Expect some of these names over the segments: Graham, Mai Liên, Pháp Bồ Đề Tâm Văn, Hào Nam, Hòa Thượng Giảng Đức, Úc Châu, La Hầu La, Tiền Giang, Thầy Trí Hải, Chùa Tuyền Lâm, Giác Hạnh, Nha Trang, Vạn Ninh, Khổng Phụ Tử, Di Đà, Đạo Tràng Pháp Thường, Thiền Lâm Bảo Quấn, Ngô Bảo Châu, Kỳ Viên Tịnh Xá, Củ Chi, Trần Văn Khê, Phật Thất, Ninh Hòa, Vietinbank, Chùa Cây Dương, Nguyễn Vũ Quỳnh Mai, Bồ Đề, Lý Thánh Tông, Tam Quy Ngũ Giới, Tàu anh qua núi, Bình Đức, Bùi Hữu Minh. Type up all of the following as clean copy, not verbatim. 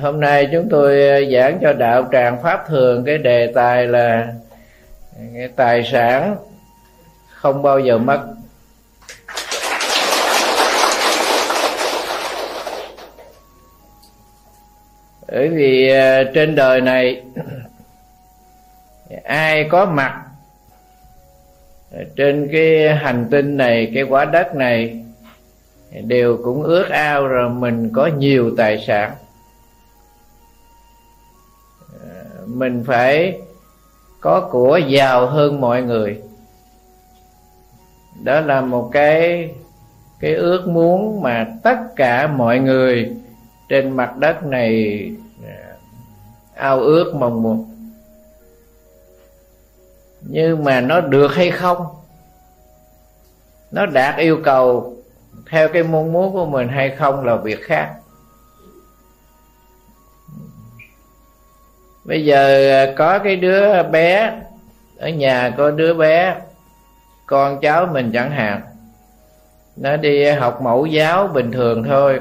Hôm nay chúng tôi giảng cho Đạo Tràng Pháp Thường cái đề tài là cái tài sản không bao giờ mất. Bởi vì trên đời này ai có mặt trên cái hành tinh này, cái quả đất này, đều cũng ước ao rồi mình có nhiều tài sản. Mình phải có của giàu hơn mọi người. Đó là một cái ước muốn mà tất cả mọi người trên mặt đất này ao ước mong muốn. Nhưng mà nó được hay không, nó đạt yêu cầu theo cái mong muốn của mình hay không là việc khác. Bây giờ có cái đứa bé, ở nhà có đứa bé, con cháu mình chẳng hạn, nó đi học mẫu giáo bình thường thôi.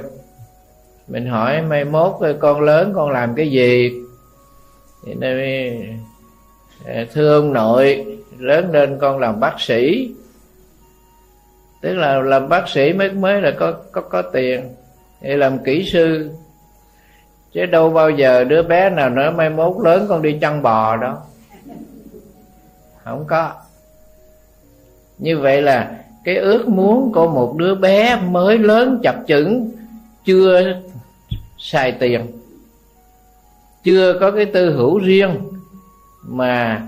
Mình hỏi mai mốt con lớn con làm cái gì? Thưa ông nội, lớn lên con làm bác sĩ. Tức là làm bác sĩ mới là có tiền, để làm kỹ sư. Chứ đâu bao giờ đứa bé nào nói mai mốt lớn con đi chăn bò đó. Không có. Như vậy là cái ước muốn của một đứa bé mới lớn chập chững, chưa xài tiền, chưa có cái tư hữu riêng, mà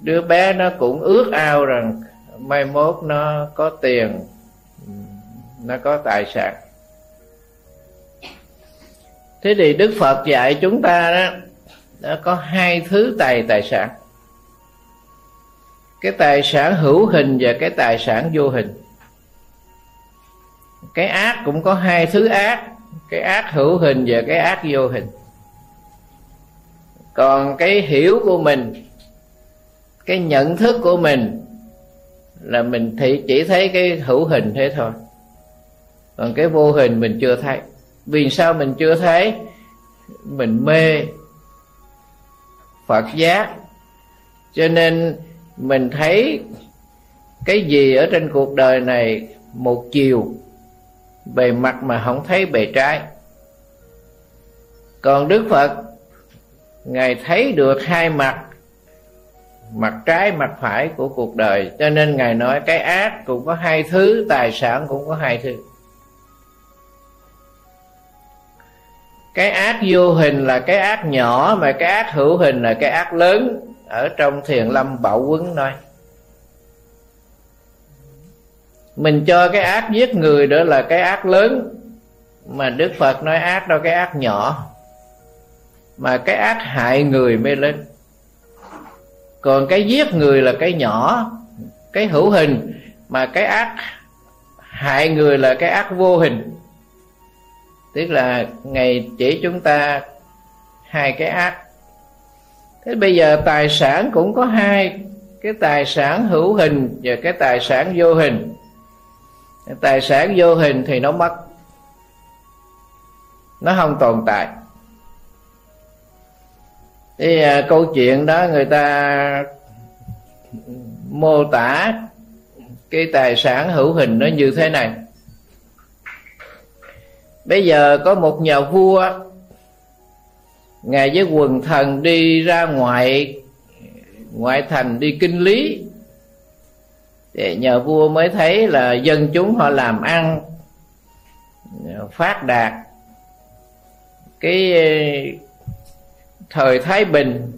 đứa bé nó cũng ước ao rằng mai mốt nó có tiền, nó có tài sản. Thế thì Đức Phật dạy chúng ta đó, nó có hai thứ tài sản. Cái tài sản hữu hình và cái tài sản vô hình. Cái ác cũng có hai thứ ác, cái ác hữu hình và cái ác vô hình. Còn cái hiểu của mình, cái nhận thức của mình là mình thì chỉ thấy cái hữu hình thế thôi. Còn cái vô hình mình chưa thấy. Vì sao mình chưa thấy? Mình mê Phật giác, cho nên mình thấy cái gì ở trên cuộc đời này một chiều, bề mặt mà không thấy bề trái. Còn Đức Phật, Ngài thấy được hai mặt, mặt trái mặt phải của cuộc đời. Cho nên Ngài nói cái ác cũng có hai thứ, tài sản cũng có hai thứ. Cái ác vô hình là cái ác nhỏ, mà cái ác hữu hình là cái ác lớn. Ở trong Thiền Lâm Bảo Quấn nói, mình cho cái ác giết người đó là cái ác lớn, mà Đức Phật nói ác đâu cái ác nhỏ, mà cái ác hại người mới lớn. Còn cái giết người là cái nhỏ, cái hữu hình, mà cái ác hại người là cái ác vô hình. Tức là Ngài chỉ chúng ta hai cái ác. Thế bây giờ tài sản cũng có hai, cái tài sản hữu hình và cái tài sản vô hình. Cái tài sản vô hình thì nó mất, nó không tồn tại. Thì câu chuyện đó người ta mô tả cái tài sản hữu hình nó như thế này. Bây giờ có một nhà vua, Ngài với quần thần đi ra ngoại thành đi kinh lý. Thì nhà vua mới thấy là dân chúng họ làm ăn phát đạt. Cái thời Thái Bình,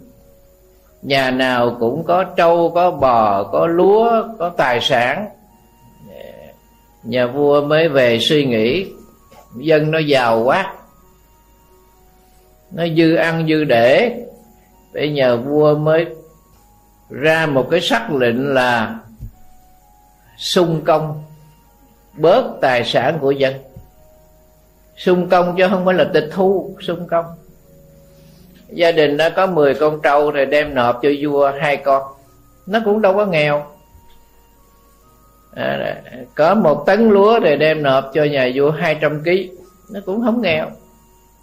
nhà nào cũng có trâu, có bò, có lúa, có tài sản. Nhà vua mới về suy nghĩ, dân nó giàu quá, nó dư ăn dư để. Bây giờ vua mới ra một cái sắc lệnh là xung công, bớt tài sản của dân. Xung công chứ không phải là tịch thu, xung công. Gia đình đã có 10 con trâu rồi đem nộp cho vua 2 con, nó cũng đâu có nghèo. Có 1 tấn lúa rồi đem nộp cho nhà vua 200 kg, nó cũng không nghèo,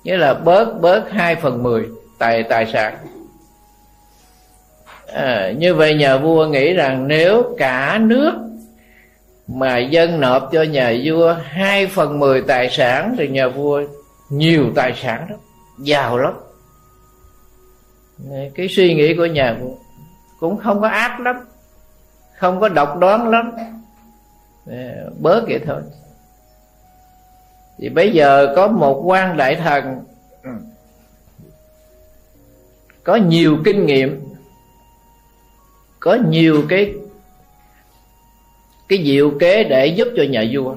nghĩa là bớt 2/10 tài sản. Như vậy nhà vua nghĩ rằng nếu cả nước mà dân nộp cho nhà vua 2/10 tài sản thì nhà vua nhiều tài sản lắm, giàu lắm. Cái suy nghĩ của nhà vua cũng không có ác lắm, không có độc đoán lắm, bớt vậy thôi. Thì bây giờ có một quan đại thần có nhiều kinh nghiệm, có nhiều cái diệu kế để giúp cho nhà vua.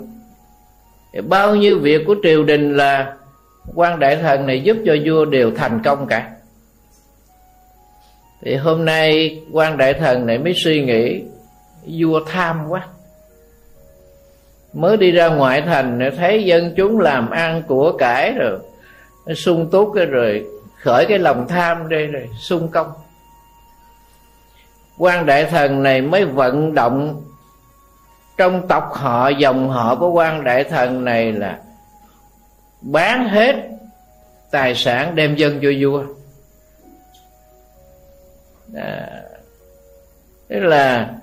Thì bao nhiêu việc của triều đình là quan đại thần này giúp cho vua đều thành công cả. Thì hôm nay quan đại thần này mới suy nghĩ vua tham quá, mới đi ra ngoại thành thấy dân chúng làm ăn của cải rồi sung túc, rồi khởi cái lòng tham đây rồi sung công. Quan đại thần này mới vận động trong tộc họ, dòng họ của quan đại thần này là bán hết tài sản đem dâng cho vua. Tức là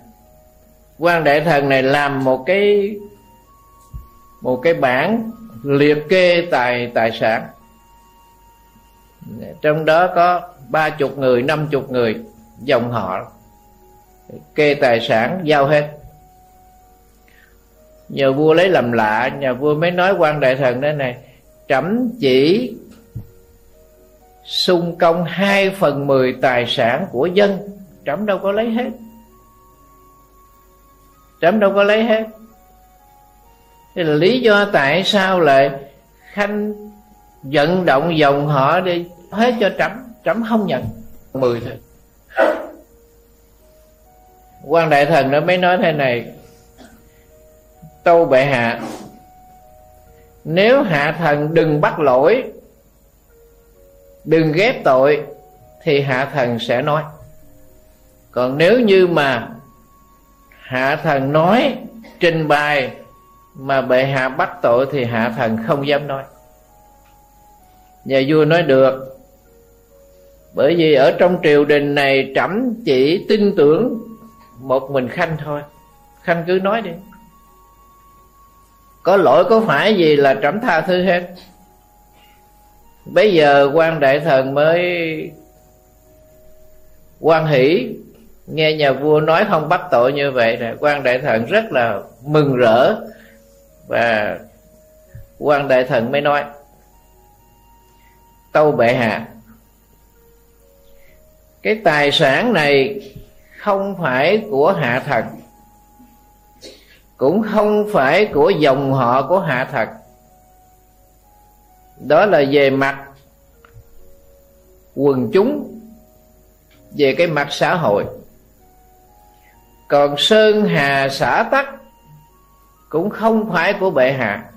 quan đại thần này làm một cái bảng liệt kê tài sản, trong đó có 30 người, 50 người dòng họ, kê tài sản giao hết. Nhà vua lấy làm lạ, nhà vua mới nói quan đại thần đây này: trẫm chỉ xung công 2/10 tài sản của dân, trẫm đâu có lấy hết. Thế là lý do tại sao lại khanh vận động dòng họ đi hết cho trẫm không nhận, 10 thôi. Quan đại thần nó mới nói thế này: tâu bệ hạ, nếu hạ thần đừng bắt lỗi, đừng ghép tội thì hạ thần sẽ nói. Còn nếu như mà hạ thần nói, trình bày mà bệ hạ bắt tội thì hạ thần không dám nói. Nhà vua nói được, bởi vì ở trong triều đình này trẫm chỉ tin tưởng một mình khanh thôi, khanh cứ nói đi, có lỗi có phải gì là trẫm tha thứ hết. Bây giờ quan đại thần mới hoan hỷ, nghe nhà vua nói không bắt tội như vậy nè, quan đại thần rất là mừng rỡ. Và quan đại thần mới nói: tâu bệ hạ, cái tài sản này không phải của hạ thần, cũng không phải của dòng họ của hạ thần. Đó là về mặt quần chúng, về cái mặt xã hội. Còn sơn hà xã tắc cũng không phải của bệ hạ.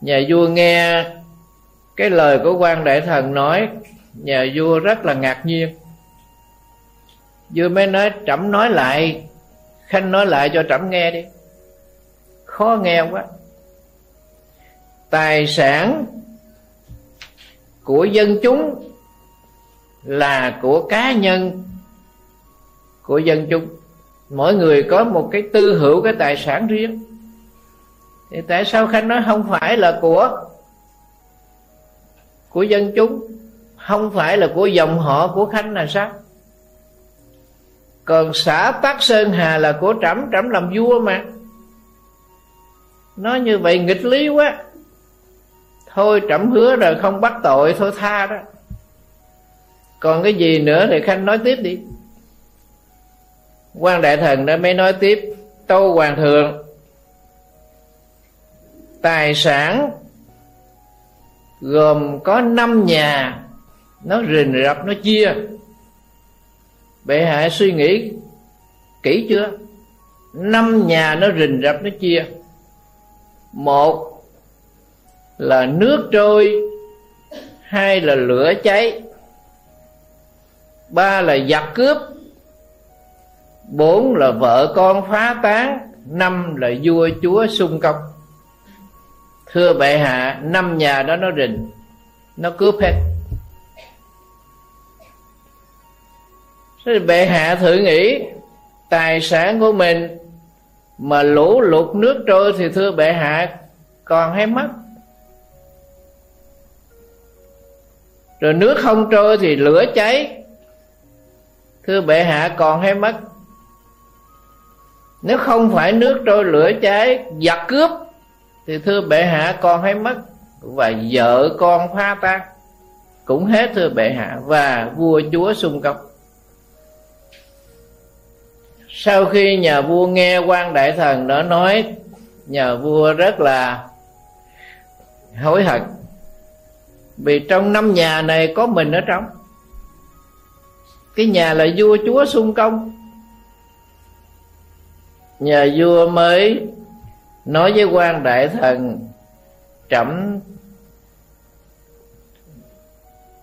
Nhà vua nghe cái lời của quan đại thần nói, nhà vua rất là ngạc nhiên. Vua mới nói: trẫm nói lại, khanh nói lại cho trẫm nghe đi, khó nghe quá. Tài sản của dân chúng là của cá nhân của dân chúng, mỗi người có một cái tư hữu, cái tài sản riêng. Thì tại sao khanh nói không phải là của dân chúng, không phải là của dòng họ của khanh là sao? Còn xã tắc sơn hà là của trẫm, trẫm làm vua mà. Nói như vậy nghịch lý quá. Thôi trẫm hứa rồi không bắt tội, thôi tha đó. Còn cái gì nữa thì khanh nói tiếp đi. Quan đại thần đã mới nói tiếp: tâu hoàng thượng, tài sản gồm có 5 nhà, nó rình rập, nó chia. Bệ hạ suy nghĩ kỹ chưa? 5 nhà nó rình rập, nó chia. 1 là nước trôi, 2 là lửa cháy, 3 là giặc cướp, 4 là vợ con phá tán, năm là vua chúa xung công. Thưa bệ hạ, năm nhà đó nó rình, nó cướp hết. Thế bệ hạ thử nghĩ, tài sản của mình mà lũ lụt nước trôi thì thưa bệ hạ còn hay mất. Rồi nước không trôi thì lửa cháy, thưa bệ hạ còn hay mất. Nếu không phải nước trôi lửa cháy, giặc cướp thì thưa bệ hạ còn hay mất. Và vợ con pha tan cũng hết thưa bệ hạ, và vua chúa xung công. Sau khi nhà vua nghe quan đại thần đó nói, nhà vua rất là hối hận, vì trong năm nhà này có mình ở trong. Cái nhà là vua chúa xung công. Nhà vua mới nói với quan đại thần, trẫm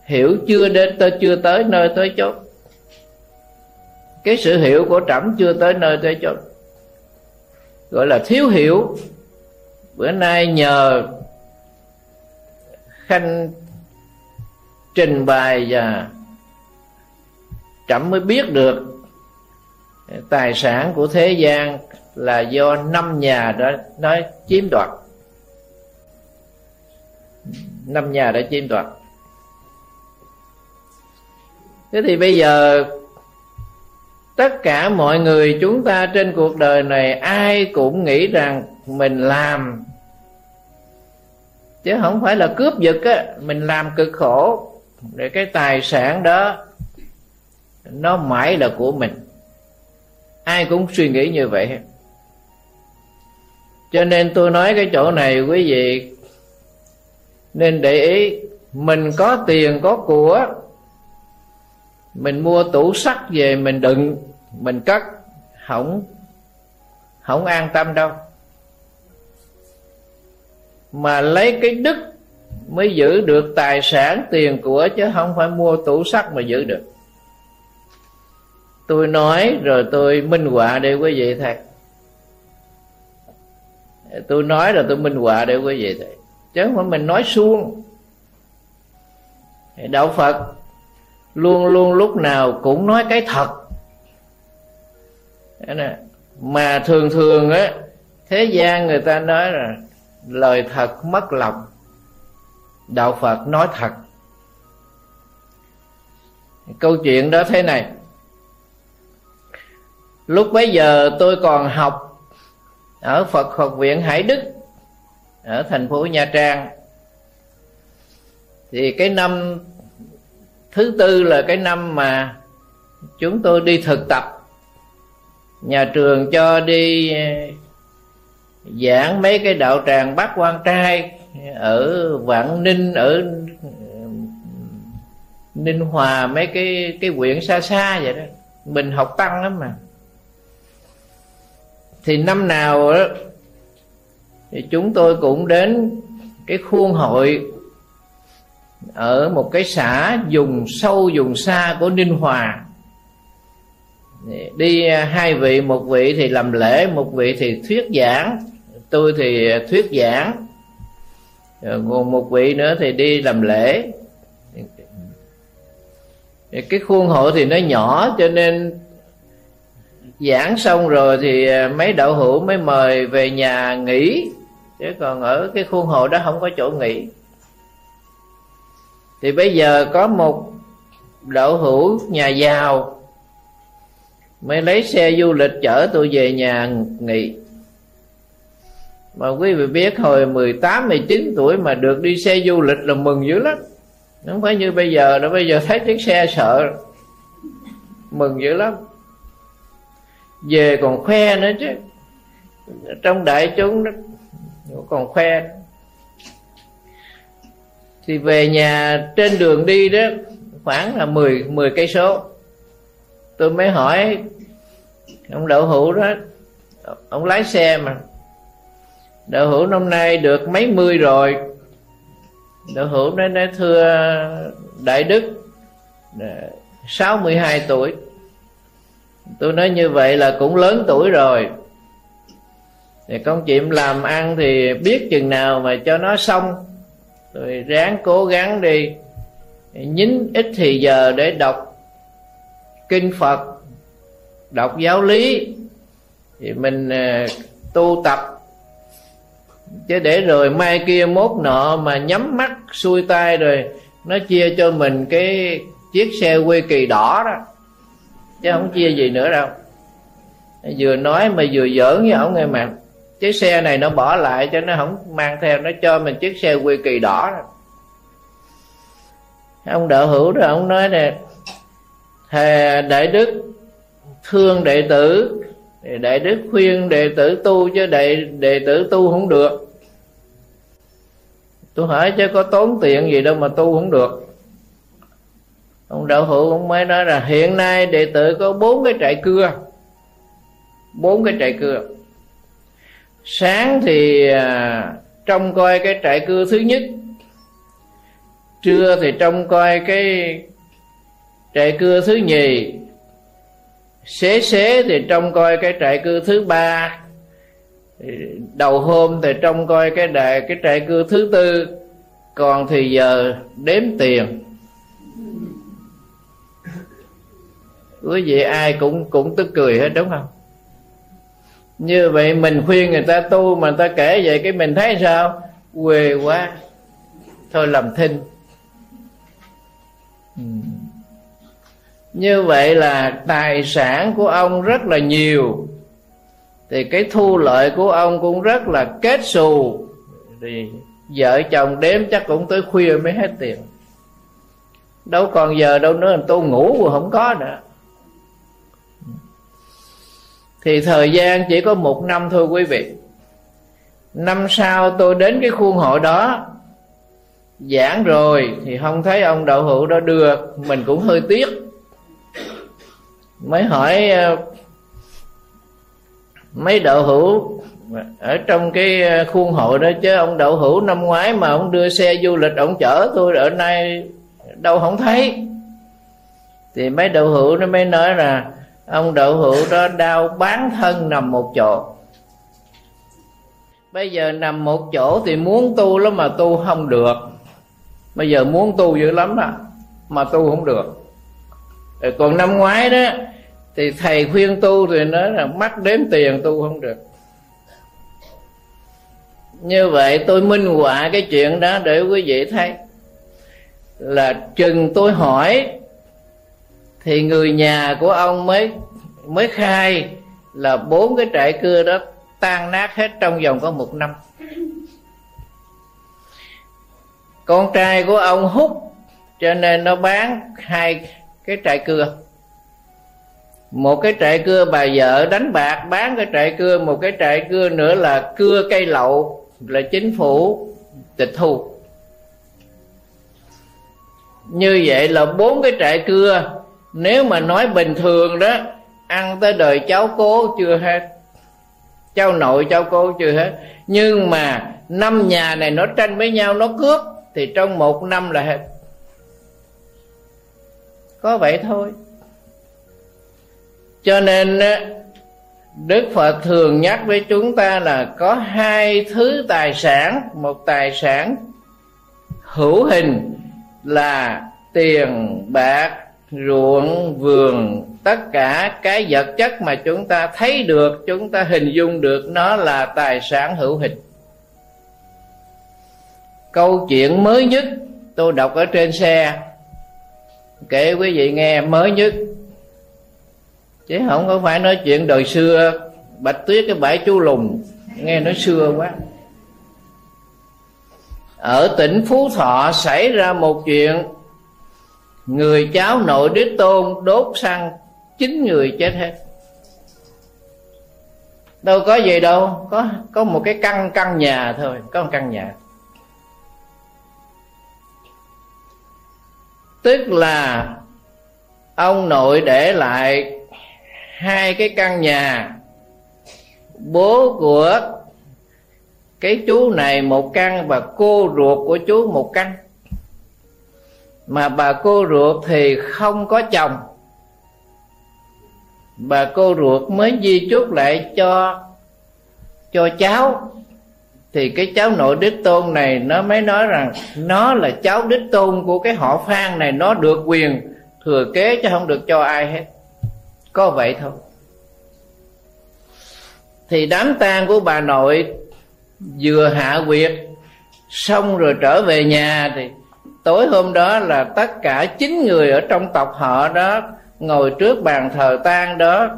hiểu chưa đến, tôi chưa tới nơi tới chốn. Cái sự hiểu của trẫm chưa tới nơi tới chốn, gọi là thiếu hiểu. Bữa nay nhờ Khanh trình bày và trẫm mới biết được tài sản của thế gian là do năm nhà đó nó chiếm đoạt. Năm nhà đã chiếm đoạt. Thế thì bây giờ tất cả mọi người chúng ta trên cuộc đời này ai cũng nghĩ rằng mình làm, chứ không phải là cướp giật á, mình làm cực khổ để cái tài sản đó nó mãi là của mình. Ai cũng suy nghĩ như vậy. Cho nên tôi nói cái chỗ này quý vị nên để ý. Mình có tiền có của, mình mua tủ sắt về mình đựng, mình cất, không an tâm đâu. Mà lấy cái đức mới giữ được tài sản tiền của, chứ không phải mua tủ sắt mà giữ được. Tôi nói rồi tôi minh họa để quý vị thầy. Tôi nói rồi tôi minh họa để quý vị thầy, chứ không phải mình nói suông. Đạo Phật luôn luôn lúc nào cũng nói cái thật. Mà thường thường á, thế gian người ta nói là lời thật mất lòng. Đạo Phật nói thật. Câu chuyện đó thế này. Lúc bấy giờ tôi còn học ở Phật Học viện Hải Đức ở thành phố Nha Trang. Thì cái năm thứ tư là cái năm mà chúng tôi đi thực tập. Nhà trường cho đi giảng mấy cái đạo tràng bác quan trai ở Vạn Ninh, ở Ninh Hòa, mấy cái huyện xa xa vậy đó. Mình học tăng lắm mà. Thì năm nào đó, thì chúng tôi cũng đến cái khuôn hội ở một cái xã vùng sâu vùng xa của Ninh Hòa. Đi hai vị, một vị thì làm lễ, một vị thì thuyết giảng. Tôi thì thuyết giảng, còn một vị nữa thì đi làm lễ. Cái khuôn hội thì nó nhỏ, cho nên giảng xong rồi thì mấy đạo hữu mới mời về nhà nghỉ, chứ còn ở cái khuôn hội đó không có chỗ nghỉ. Thì bây giờ có một đạo hữu nhà giàu mới lấy xe du lịch chở tôi về nhà nghỉ. Mà quý vị biết hồi 18, 19 tuổi mà được đi xe du lịch là mừng dữ lắm. Không phải như bây giờ, bây giờ thấy chiếc xe sợ, mừng dữ lắm. Về còn khoe nữa chứ, trong đại chúng đó còn khoe. Thì về nhà trên đường đi đó khoảng là 10 cây số. Tôi mới hỏi ông đạo hữu đó, ông lái xe mà, đạo hữu năm nay được mấy mươi rồi? Đạo hữu nói, thưa đại đức, 62 tuổi. Tôi nói như vậy là cũng lớn tuổi rồi. Thì công chuyện làm ăn thì biết chừng nào mà cho nó xong, rồi ráng cố gắng đi, nhín ít thì giờ để đọc kinh Phật, đọc giáo lý, thì mình tu tập. Chứ để rồi mai kia mốt nọ mà nhắm mắt xuôi tay rồi nó chia cho mình cái chiếc xe Quê Kỳ đỏ đó, chứ không chia gì nữa đâu. Vừa nói mà vừa giỡn với ổng nghe mà, chiếc xe này nó bỏ lại cho nó không mang theo, nó cho mình chiếc xe Quê Kỳ đỏ đó. Ông đạo hữu đó ông nói nè: thề đại đức thương đệ tử, đại đức khuyên đệ tử tu, chứ đệ tử tu không được. Tôi hỏi chứ có tốn tiền gì đâu mà tu không được. Ông đạo hữu ông mới nói là hiện nay đệ tử có 4 cái trại cưa. 4 cái trại cưa. Sáng thì trông coi cái trại cưa thứ nhất, trưa thì trông coi cái trại cưa thứ nhì, xế thì trông coi cái trại cưa thứ ba, đầu hôm thì trông coi cái trại cưa thứ tư, còn thì giờ đếm tiền. Quý vị ai cũng tức cười hết đúng không? Như vậy mình khuyên người ta tu mà người ta kể vậy cái mình thấy sao? Quê quá, thôi làm thinh. Như vậy là tài sản của ông rất là nhiều, thì cái thu lợi của ông cũng rất là kết xù, thì vợ chồng đếm chắc cũng tới khuya mới hết tiền. Đâu còn giờ đâu nữa, tôi ngủ cũng không có nữa. Thì thời gian chỉ có 1 năm thôi quý vị. Năm sau tôi đến cái khuôn hội đó giảng rồi thì không thấy ông đạo hữu đó đưa, mình cũng hơi tiếc. Mới hỏi mấy đạo hữu ở trong cái khuôn hội đó, chứ ông đạo hữu năm ngoái mà ông đưa xe du lịch ông chở tôi, ở nay đâu không thấy. Thì mấy đạo hữu nó mới nói là ông đạo hữu đó đau bán thân nằm một chỗ, bây giờ nằm một chỗ thì muốn tu lắm mà tu không được. Bây giờ muốn tu dữ lắm đó mà tu không được. Còn năm ngoái đó thì thầy khuyên tu thì nói là mắc đếm tiền tu không được. Như vậy tôi minh họa cái chuyện đó để quý vị thấy là chừng tôi hỏi thì người nhà của ông mới khai là 4 cái trại cưa đó tan nát hết trong vòng có 1 năm. Con trai của ông hút cho nên nó bán 2 cái trại cưa. Một cái trại cưa bà vợ đánh bạc bán cái trại cưa, một cái trại cưa nữa là cưa cây lậu là chính phủ tịch thu. Như vậy là 4 cái trại cưa, nếu mà nói bình thường đó, ăn tới đời cháu cố chưa hết, cháu nội cháu cô chưa hết. Nhưng mà 5 nhà này nó tranh với nhau, nó cướp, thì trong 1 năm là hết. Có vậy thôi. Cho nên Đức Phật thường nhắc với chúng ta là có 2 thứ tài sản. Một tài sản hữu hình là tiền bạc, ruộng vườn, tất cả cái vật chất mà chúng ta thấy được, chúng ta hình dung được, nó là tài sản hữu hình. Câu chuyện mới nhất tôi đọc ở trên xe kể quý vị nghe, mới nhất chứ không có phải nói chuyện đời xưa. Bạch Tuyết cái bãi Chu Lùng nghe nói xưa quá. Ở tỉnh Phú Thọ xảy ra một chuyện, người cháu nội đích tôn đốt xăng, 9 người chết hết. Đâu có gì đâu, có một cái căn nhà thôi, có một căn nhà. Tức là ông nội để lại 2 cái căn nhà, bố của cái chú này 1 căn và cô ruột của chú 1 căn. Mà bà cô ruột thì không có chồng, bà cô ruột mới di chúc lại cho cho cháu, thì cái cháu nội đích tôn này nó mới nói rằng nó là cháu đích tôn của cái họ Phan này, nó được quyền thừa kế chứ không được cho ai hết. Có vậy thôi. Thì đám tang của bà nội vừa hạ quyệt xong rồi trở về nhà, thì tối hôm đó là tất cả 9 người ở trong tộc họ đó ngồi trước bàn thờ tang đó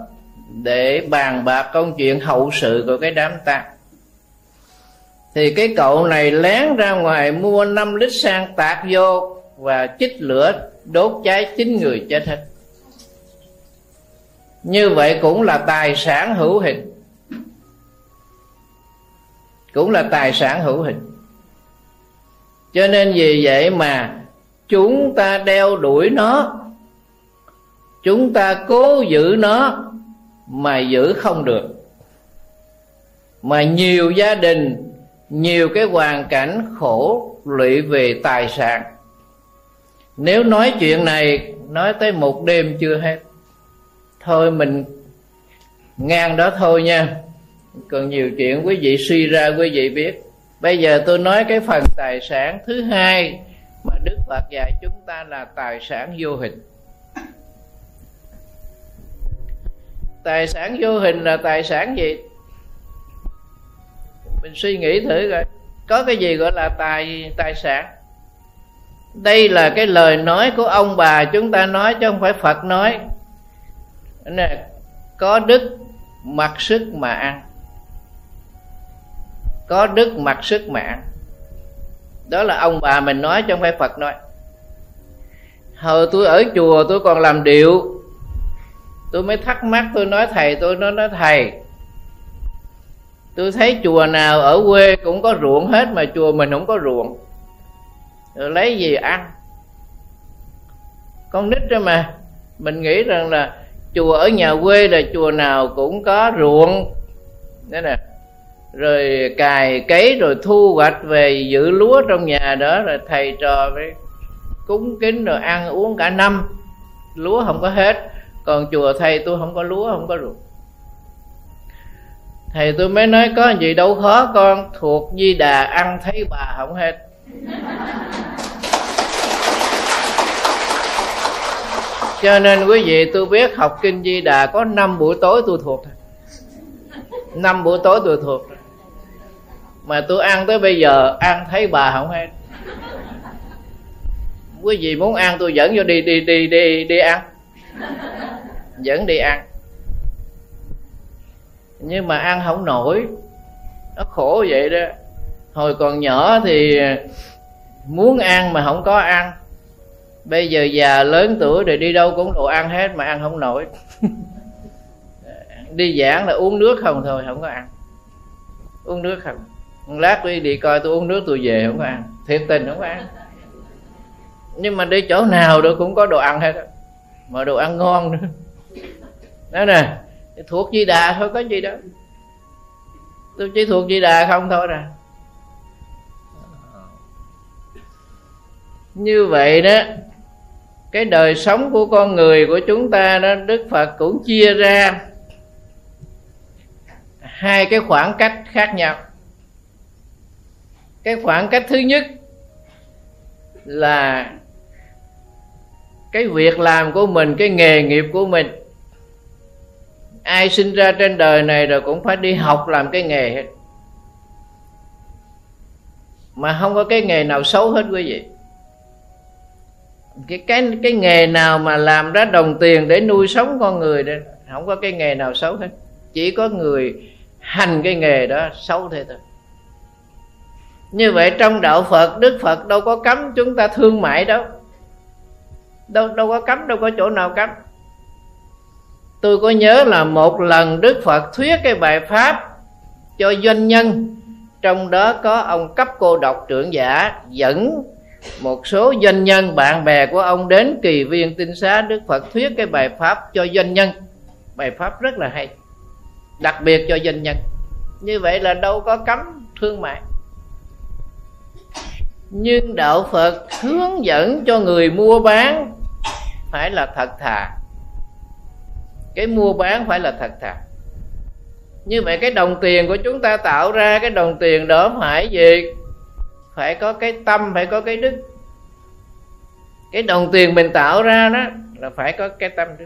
để bàn bạc công chuyện hậu sự của cái đám tang. Thì cái cậu này lén ra ngoài mua 5 lít xăng tạt vô và chích lửa đốt cháy 9 người chết hết. Như vậy cũng là tài sản hữu hình. Cũng là tài sản hữu hình. Cho nên vì vậy mà chúng ta đeo đuổi nó, chúng ta cố giữ nó mà giữ không được. Mà nhiều gia đình, nhiều cái hoàn cảnh khổ lụy về tài sản. Nếu nói chuyện này, nói tới một đêm chưa hết. Thôi mình ngang đó thôi nha. Còn nhiều chuyện quý vị suy ra quý vị biết. Bây giờ tôi nói cái phần tài sản thứ hai mà Đức Phật dạy chúng ta là tài sản vô hình. Tài sản vô hình là tài sản gì? Mình suy nghĩ thử coi. Có cái gì gọi là tài sản? Đây là cái lời nói của ông bà chúng ta nói chứ không phải Phật nói. Nè, có đức mặc sức mà ăn. Có đức mặc sức mà ăn. Đó là ông bà mình nói chứ không phải Phật nói. Hồi tôi ở chùa tôi còn làm điệu, tôi mới thắc mắc, tôi nói thầy, tôi thấy chùa nào ở quê cũng có ruộng hết mà chùa mình không có ruộng, rồi lấy gì ăn? Con nít đó mà mình nghĩ rằng là chùa ở nhà quê là chùa nào cũng có ruộng đó nè, rồi cày cấy rồi thu hoạch về giữ lúa trong nhà đó, rồi thầy trò với cúng kính rồi ăn uống cả năm, lúa không có hết. Còn chùa thầy tôi không có lúa, không có ruộng. Thầy tôi mới nói có gì đâu khó con, thuộc Di Đà ăn thấy bà không hết. Cho nên quý vị tôi biết học kinh Di Đà có 5 buổi tối tôi thuộc. 5 buổi tối tôi thuộc. Mà tôi ăn tới bây giờ ăn thấy bà không hết. Quý vị muốn ăn tôi dẫn vô đi ăn. Dẫn đi ăn. Nhưng mà ăn không nổi. Nó khổ vậy đó. Hồi còn nhỏ thì muốn ăn mà không có ăn. Bây giờ già lớn tuổi rồi đi đâu cũng đồ ăn hết mà ăn không nổi. Đi giảng là uống nước không thôi, không có ăn. Uống nước không. Lát đi coi tôi uống nước tôi về không có ăn. Thiệt tình không có ăn. Nhưng mà đi chỗ nào đó cũng có đồ ăn hết. Mà đồ ăn ngon nữa. Đó nè, thuộc Di Đà thôi có gì đó. Tôi chỉ thuộc Di Đà không thôi nè. Như vậy đó, cái đời sống của con người của chúng ta đó, Đức Phật cũng chia ra hai cái khoảng cách khác nhau. Cái khoảng cách thứ nhất là cái việc làm của mình, cái nghề nghiệp của mình. Ai sinh ra trên đời này rồi cũng phải đi học làm cái nghề hết. Mà không có cái nghề nào xấu hết quý vị. Cái nghề nào mà làm ra đồng tiền để nuôi sống con người đó, không có cái nghề nào xấu hết. Chỉ có người hành cái nghề đó xấu thế thôi. Như vậy trong đạo Phật, Đức Phật đâu có cấm chúng ta thương mại đâu. Đâu có cấm, đâu có chỗ nào cấm. Tôi có nhớ là một lần Đức Phật thuyết cái bài pháp cho doanh nhân, trong đó có ông Cấp Cô Độc trưởng giả dẫn một số doanh nhân bạn bè của ông đến Kỳ Viên Tịnh Xá. Đức Phật thuyết cái bài pháp cho doanh nhân, bài pháp rất là hay, đặc biệt cho doanh nhân. Như vậy là đâu có cấm thương mại. Nhưng đạo Phật hướng dẫn cho người mua bán phải là thật thà. Cái mua bán phải là thật thà. Như vậy cái đồng tiền của chúng ta tạo ra, cái đồng tiền đó phải gì? Phải có cái tâm, phải có cái đức. Cái đồng tiền mình tạo ra đó là phải có cái tâm đức.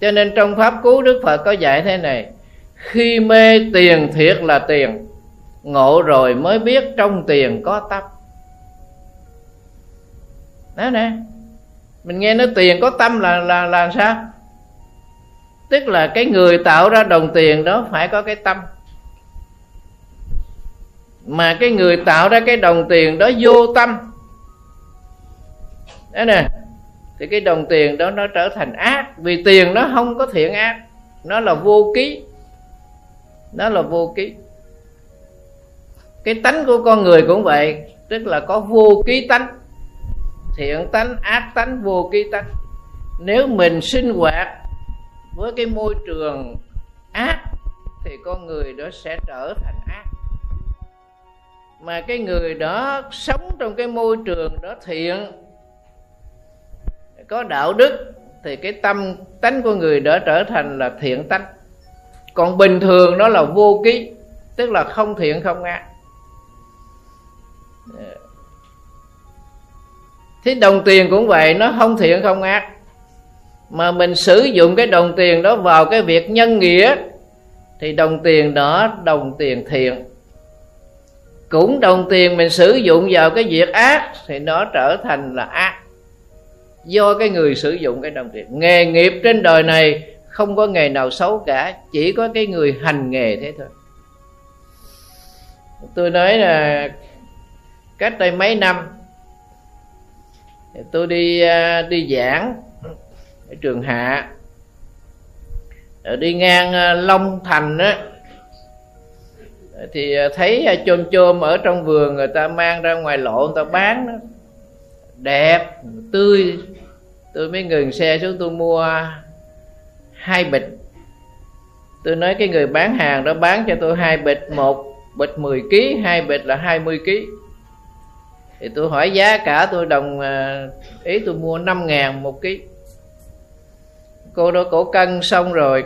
Cho nên trong Pháp Cú Đức Phật có dạy thế này: khi mê tiền thiệt là tiền, ngộ rồi mới biết trong tiền có tâm. Đó nè, mình nghe nói tiền có tâm là sao? Tức là cái người tạo ra đồng tiền đó phải có cái tâm. Mà cái người tạo ra cái đồng tiền đó vô tâm, đó nè, thì cái đồng tiền đó nó trở thành ác. Vì tiền nó không có thiện ác, nó là vô ký. Nó là vô ký. Cái tánh của con người cũng vậy, tức là có vô ký tánh, thiện tánh, ác tánh, vô ký tánh. Nếu mình sinh hoạt với cái môi trường ác thì con người đó sẽ trở thành ác. Mà cái người đó sống trong cái môi trường đó thiện, có đạo đức, thì cái tâm tánh của người đó trở thành là thiện tánh. Còn bình thường đó là vô ký, tức là không thiện không ác. Thế đồng tiền cũng vậy, nó không thiện không ác, mà mình sử dụng cái đồng tiền đó vào cái việc nhân nghĩa thì đồng tiền đó đồng tiền thiện. Cũng đồng tiền mình sử dụng vào cái việc ác thì nó trở thành là ác. Do cái người sử dụng cái đồng tiền. Nghề nghiệp trên đời này không có nghề nào xấu cả, chỉ có cái người hành nghề thế thôi. Tôi nói là cách đây mấy năm tôi đi giảng ở Trường Hạ, đi ngang Long Thành á, thì thấy chôm chôm ở trong vườn người ta mang ra ngoài lộ người ta bán đó. Đẹp, tươi. Tôi mới ngừng xe xuống tôi mua 2 bịch. Tôi nói cái người bán hàng đó bán cho tôi 2 bịch, một bịch 10 kg, 2 bịch là 20 kg. Thì tôi hỏi giá cả, tôi đồng ý tôi mua 5.000 một kg. Cô đó cổ cân xong rồi,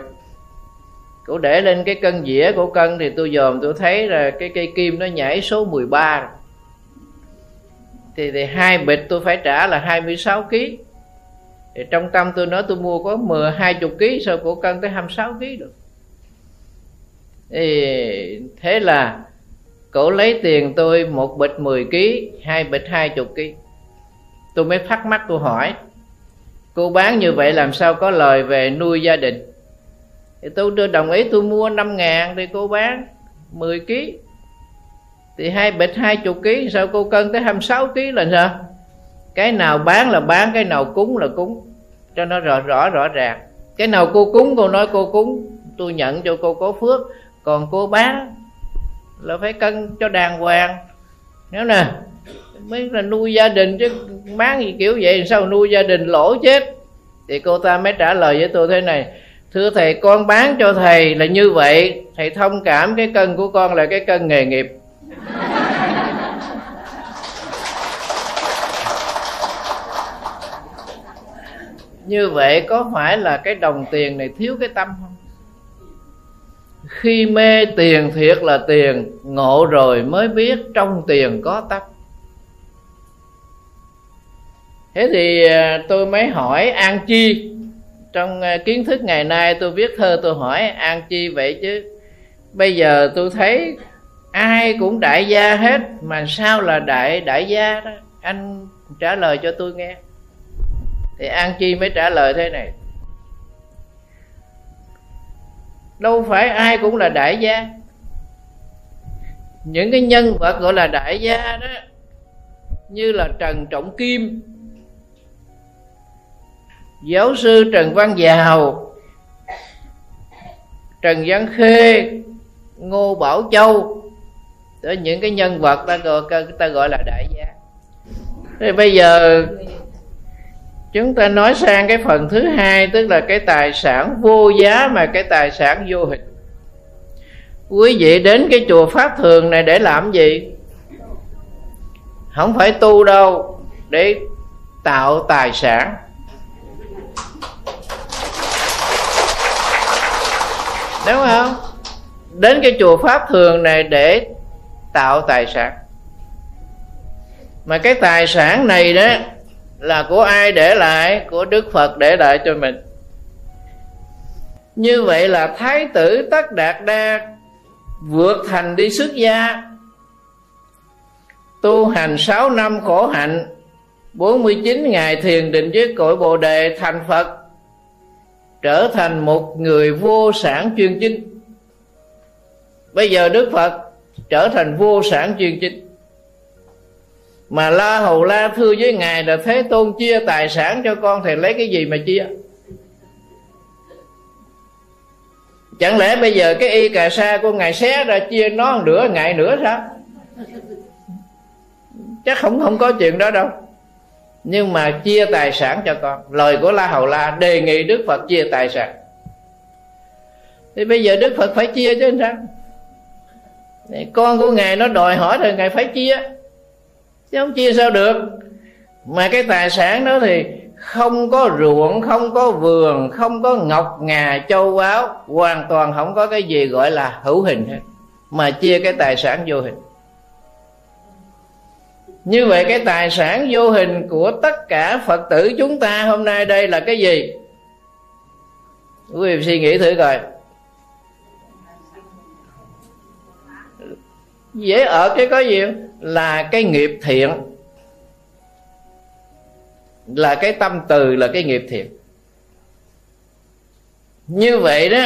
cổ để lên cái cân dĩa cổ cân, thì tôi dòm tôi thấy là cái cây kim nó nhảy số 13 rồi. Thì 2 bịch tôi phải trả là 26 kg. Thì trong tâm tôi nói tôi mua có 20 kg, sao cổ cân tới 26 kg được. Thì thế là cổ lấy tiền tôi 1 bịch 10 kg, 2 bịch 20 kg. Tôi mới thắc mắc tôi hỏi: cô bán như vậy làm sao có lời về nuôi gia đình? Thì tôi đồng ý tôi mua 5.000 thì cô bán 10 kg. Thì 2 bịch 20 kg, sao cô cân tới 26 kg là sao? Cái nào bán là bán, cái nào cúng là cúng, cho nó rõ ràng. Cái nào cô cúng cô nói cô cúng, tôi nhận cho cô có phước. Còn cô bán là phải cân cho đàng hoàng, nếu nè mới là nuôi gia đình, chứ bán gì kiểu vậy sao nuôi gia đình, lỗ chết. Thì cô ta mới trả lời với tôi thế này: thưa thầy, con bán cho thầy là như vậy, thầy thông cảm, cái cân của con là cái cân nghề nghiệp. Như vậy có phải là cái đồng tiền này thiếu cái tâm không? Khi mê tiền thiệt là tiền, ngộ rồi mới biết trong tiền có tâm. Thế thì tôi mới hỏi an chi. Trong kiến thức ngày nay tôi viết thơ tôi hỏi an chi vậy chứ bây giờ tôi thấy ai cũng đại gia hết, mà sao là đại gia đó? Anh trả lời cho tôi nghe. Thì an chi mới trả lời thế này: đâu phải ai cũng là đại gia. Những cái nhân vật gọi là đại gia đó, như là Trần Trọng Kim, giáo sư Trần Văn Giàu, Trần Văn Khê, Ngô Bảo Châu, đó, những cái nhân vật ta gọi là đại gia. Thế bây giờ chúng ta nói sang cái phần thứ hai, tức là cái tài sản vô giá mà cái tài sản vô hình. Quý vị đến cái chùa Pháp Thường này để làm gì? Không phải tu đâu, để tạo tài sản. Đúng không? đến cái chùa Pháp Thường này để tạo tài sản. Mà cái tài sản này đó là của ai để lại? Của Đức Phật để lại cho mình. Như vậy là Thái tử Tất Đạt Đa vượt thành đi xuất gia, tu hành 6 năm khổ hạnh, 49 ngày thiền định với cội Bồ Đề, thành Phật, trở thành một người vô sản chuyên chính. Bây giờ Đức Phật trở thành vô sản chuyên chính, mà La Hầu La thưa với Ngài là: Thế Tôn, chia tài sản cho con. Thì lấy cái gì mà chia? Chẳng lẽ bây giờ cái y cà sa của Ngài xé ra chia nó nửa ngày nữa sao? Chắc không có chuyện đó đâu. Nhưng mà chia tài sản cho con, lời của La Hầu La đề nghị Đức Phật chia tài sản. Thì bây giờ Đức Phật phải chia chứ sao? Con của Ngài nó đòi hỏi rồi, Ngài phải chia, chứ không chia sao được. Mà cái tài sản đó thì không có ruộng, không có vườn, không có ngọc ngà châu báu, hoàn toàn không có cái gì gọi là hữu hình hết, mà chia cái tài sản vô hình. Như vậy cái tài sản vô hình của tất cả Phật tử chúng ta hôm nay đây là cái gì? Quý vị suy nghĩ thử coi. Dễ ở cái có gì? Là cái nghiệp thiện, là cái tâm từ, là cái nghiệp thiện. Như vậy đó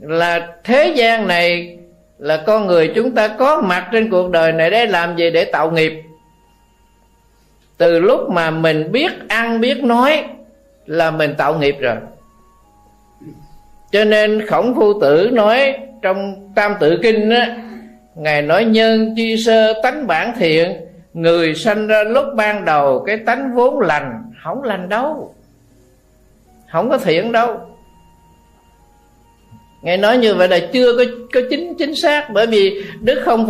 là thế gian này, là con người chúng ta có mặt trên cuộc đời này để làm gì? Để tạo nghiệp. Từ lúc mà mình biết ăn biết nói là mình tạo nghiệp rồi. Cho nên Khổng Phụ Tử nói trong Tam Tự Kinh đó, Ngài nói: Nhân chi sơ tánh bản thiện, người sanh ra lúc ban đầu cái tánh vốn lành. Không lành đâu, không có thiện đâu. Ngài nói như vậy là chưa có chính xác. Bởi vì Đức Khổng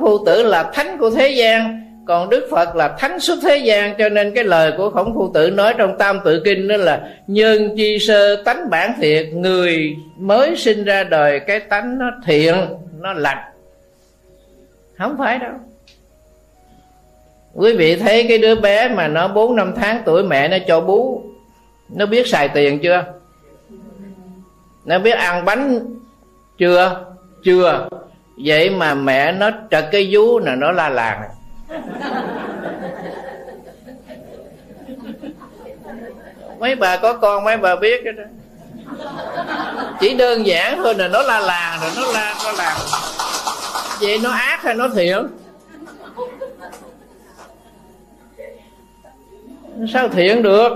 Phụ Tử là thánh của thế gian, còn Đức Phật là thánh xuất thế gian. Cho nên cái lời của Khổng Phụ Tử nói trong Tam Tự Kinh đó là: Nhân chi sơ tánh bản thiện, người mới sinh ra đời cái tánh nó thiện, nó lành. Không phải đâu. Quý vị thấy cái đứa bé mà nó 4-5 tháng tuổi, mẹ nó cho bú, nó biết xài tiền chưa? Nó biết ăn bánh chưa? Chưa. Vậy mà mẹ nó trật cái vú là nó la làng. Mấy bà có con mấy bà biết cái đó. Chỉ đơn giản thôi là nó la làng rồi nó làng. Vậy nó ác hay nó thiện? Sao thiện được?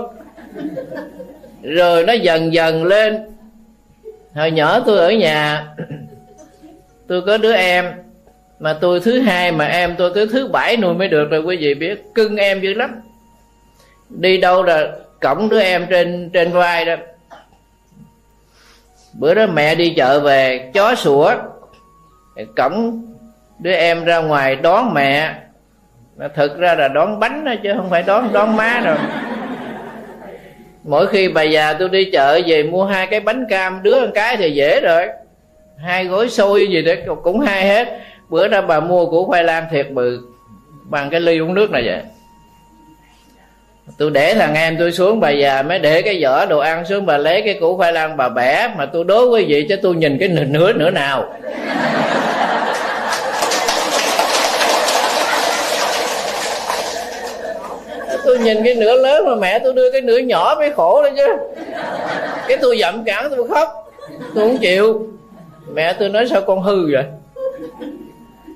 Rồi nó dần dần lên. Hồi nhỏ tôi ở nhà, tôi có đứa em, mà tôi thứ hai mà em tôi tới thứ 7 nuôi mới được. Rồi quý vị biết cưng em dữ lắm. Đi đâu là cõng đứa em trên vai đó. Bữa đó mẹ đi chợ về, chó sủa, cõng đứa em ra ngoài đón mẹ. Mà thực ra là đón bánh đó, chứ không phải đón má rồi. Mỗi khi bà già tôi đi chợ về mua 2 cái bánh cam, đứa một cái thì dễ rồi, 2 gói xôi gì đó cũng hay hết. Bữa đó bà mua củ khoai lang thiệt bự, bằng cái ly uống nước này vậy. Tôi để thằng em tôi xuống, bà già mới để cái giỏ đồ ăn xuống, bà lấy cái củ khoai lang bà bẻ. Mà tôi đố quý vị chứ tôi nhìn cái nửa nữa nào. Tôi nhìn cái nửa lớn mà mẹ tôi đưa cái nửa nhỏ mới khổ đó chứ. Cái tôi giậm cẳng tôi khóc, tôi không chịu. Mẹ tôi nói: Sao con hư vậy?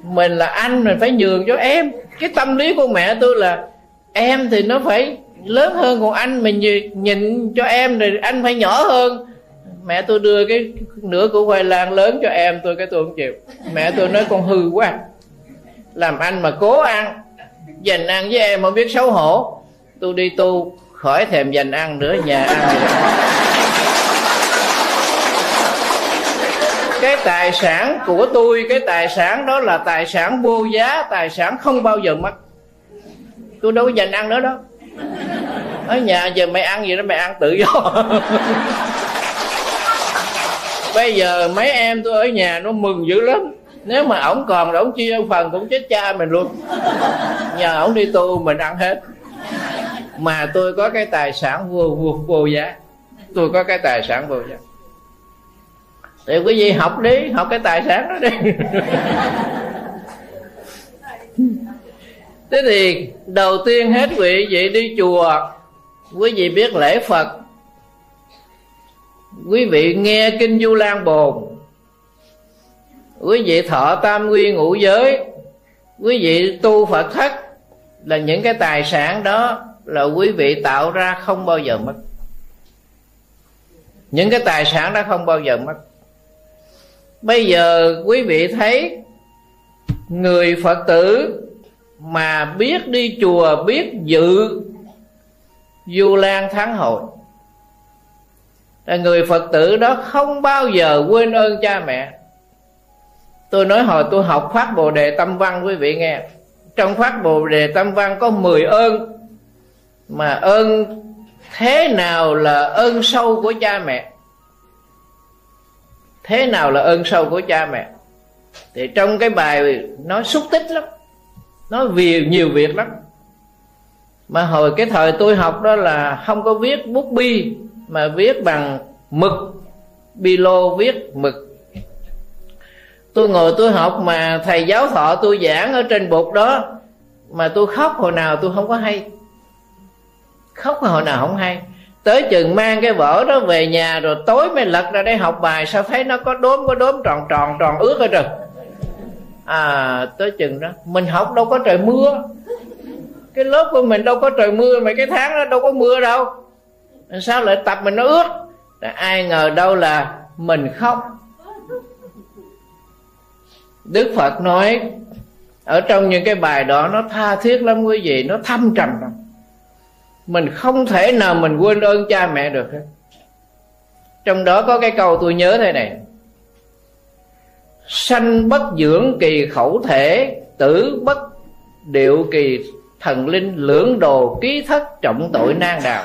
Mình là anh mình phải nhường cho em. Cái tâm lý của mẹ tôi là em thì nó phải lớn hơn, còn anh mình nhìn cho em thì anh phải nhỏ hơn. Mẹ tôi đưa cái nửa của khoai lang lớn cho em tôi, cái tôi không chịu. Mẹ tôi nói: Con hư quá, làm anh mà cố ăn dành ăn với em không biết xấu hổ. Tôi đi tu khỏi thèm dành ăn nữa, nhà ăn gì đó. Cái tài sản của tôi, cái tài sản đó là tài sản vô giá, tài sản không bao giờ mất. Tôi đâu có dành ăn nữa đó. Ở nhà giờ mày ăn gì đó mày ăn tự do. bây giờ mấy em tôi ở nhà nó mừng dữ lắm. Nếu mà ổng còn ổng chia phần cũng chết cha mình luôn. Nhờ ổng đi tu mình ăn hết. Mà tôi có cái tài sản vô giá. Tôi có cái tài sản vô giá. Thì quý vị học đi, học cái tài sản đó đi. Thế thì đầu tiên hết quý vị đi chùa, quý vị biết lễ Phật, quý vị nghe Kinh Du Lan Bồn, quý vị thọ Tam Quy Ngũ Giới, quý vị tu Phật Thất, là những cái tài sản đó là quý vị tạo ra không bao giờ mất. Những cái tài sản đó không bao giờ mất. Bây giờ quý vị thấy người Phật tử mà biết đi chùa, biết dự Du Lan Thắng Hội, là người Phật tử đó không bao giờ quên ơn cha mẹ. Tôi nói hồi tôi học Pháp Bồ Đề Tâm Văn, quý vị nghe, trong Pháp Bồ Đề Tâm Văn có 10 ơn. Mà ơn thế nào là ơn sâu của cha mẹ? Thế nào là ơn sâu của cha mẹ? Thì trong cái bài nó xúc tích lắm, nói vì nhiều việc lắm. Mà hồi cái thời tôi học đó là không có viết bút bi, mà viết bằng mực, bi lô viết mực. Tôi ngồi tôi học mà thầy giáo Thọ tôi giảng ở trên bục đó, mà tôi khóc hồi nào tôi không có hay. Khóc hồi nào không hay. Tới chừng mang cái vở đó về nhà rồi tối mới lật ra đây học bài, sao thấy nó có đốm tròn ướt hết rồi. À, tới chừng đó mình học đâu có trời mưa. Cái lớp của mình đâu có trời mưa, mà cái tháng đó đâu có mưa đâu, sao lại tập mình nó ướt. Ai ngờ đâu là mình khóc. Đức Phật nói ở trong những cái bài đó nó tha thiết lắm quý vị, nó thâm trầm lắm. Mình không thể nào mình quên ơn cha mẹ được hết. Trong đó có cái câu tôi nhớ thế này: sanh bất dưỡng kỳ khẩu thể, tử bất điệu kỳ thần linh, lưỡng đồ ký thất trọng tội nan đào.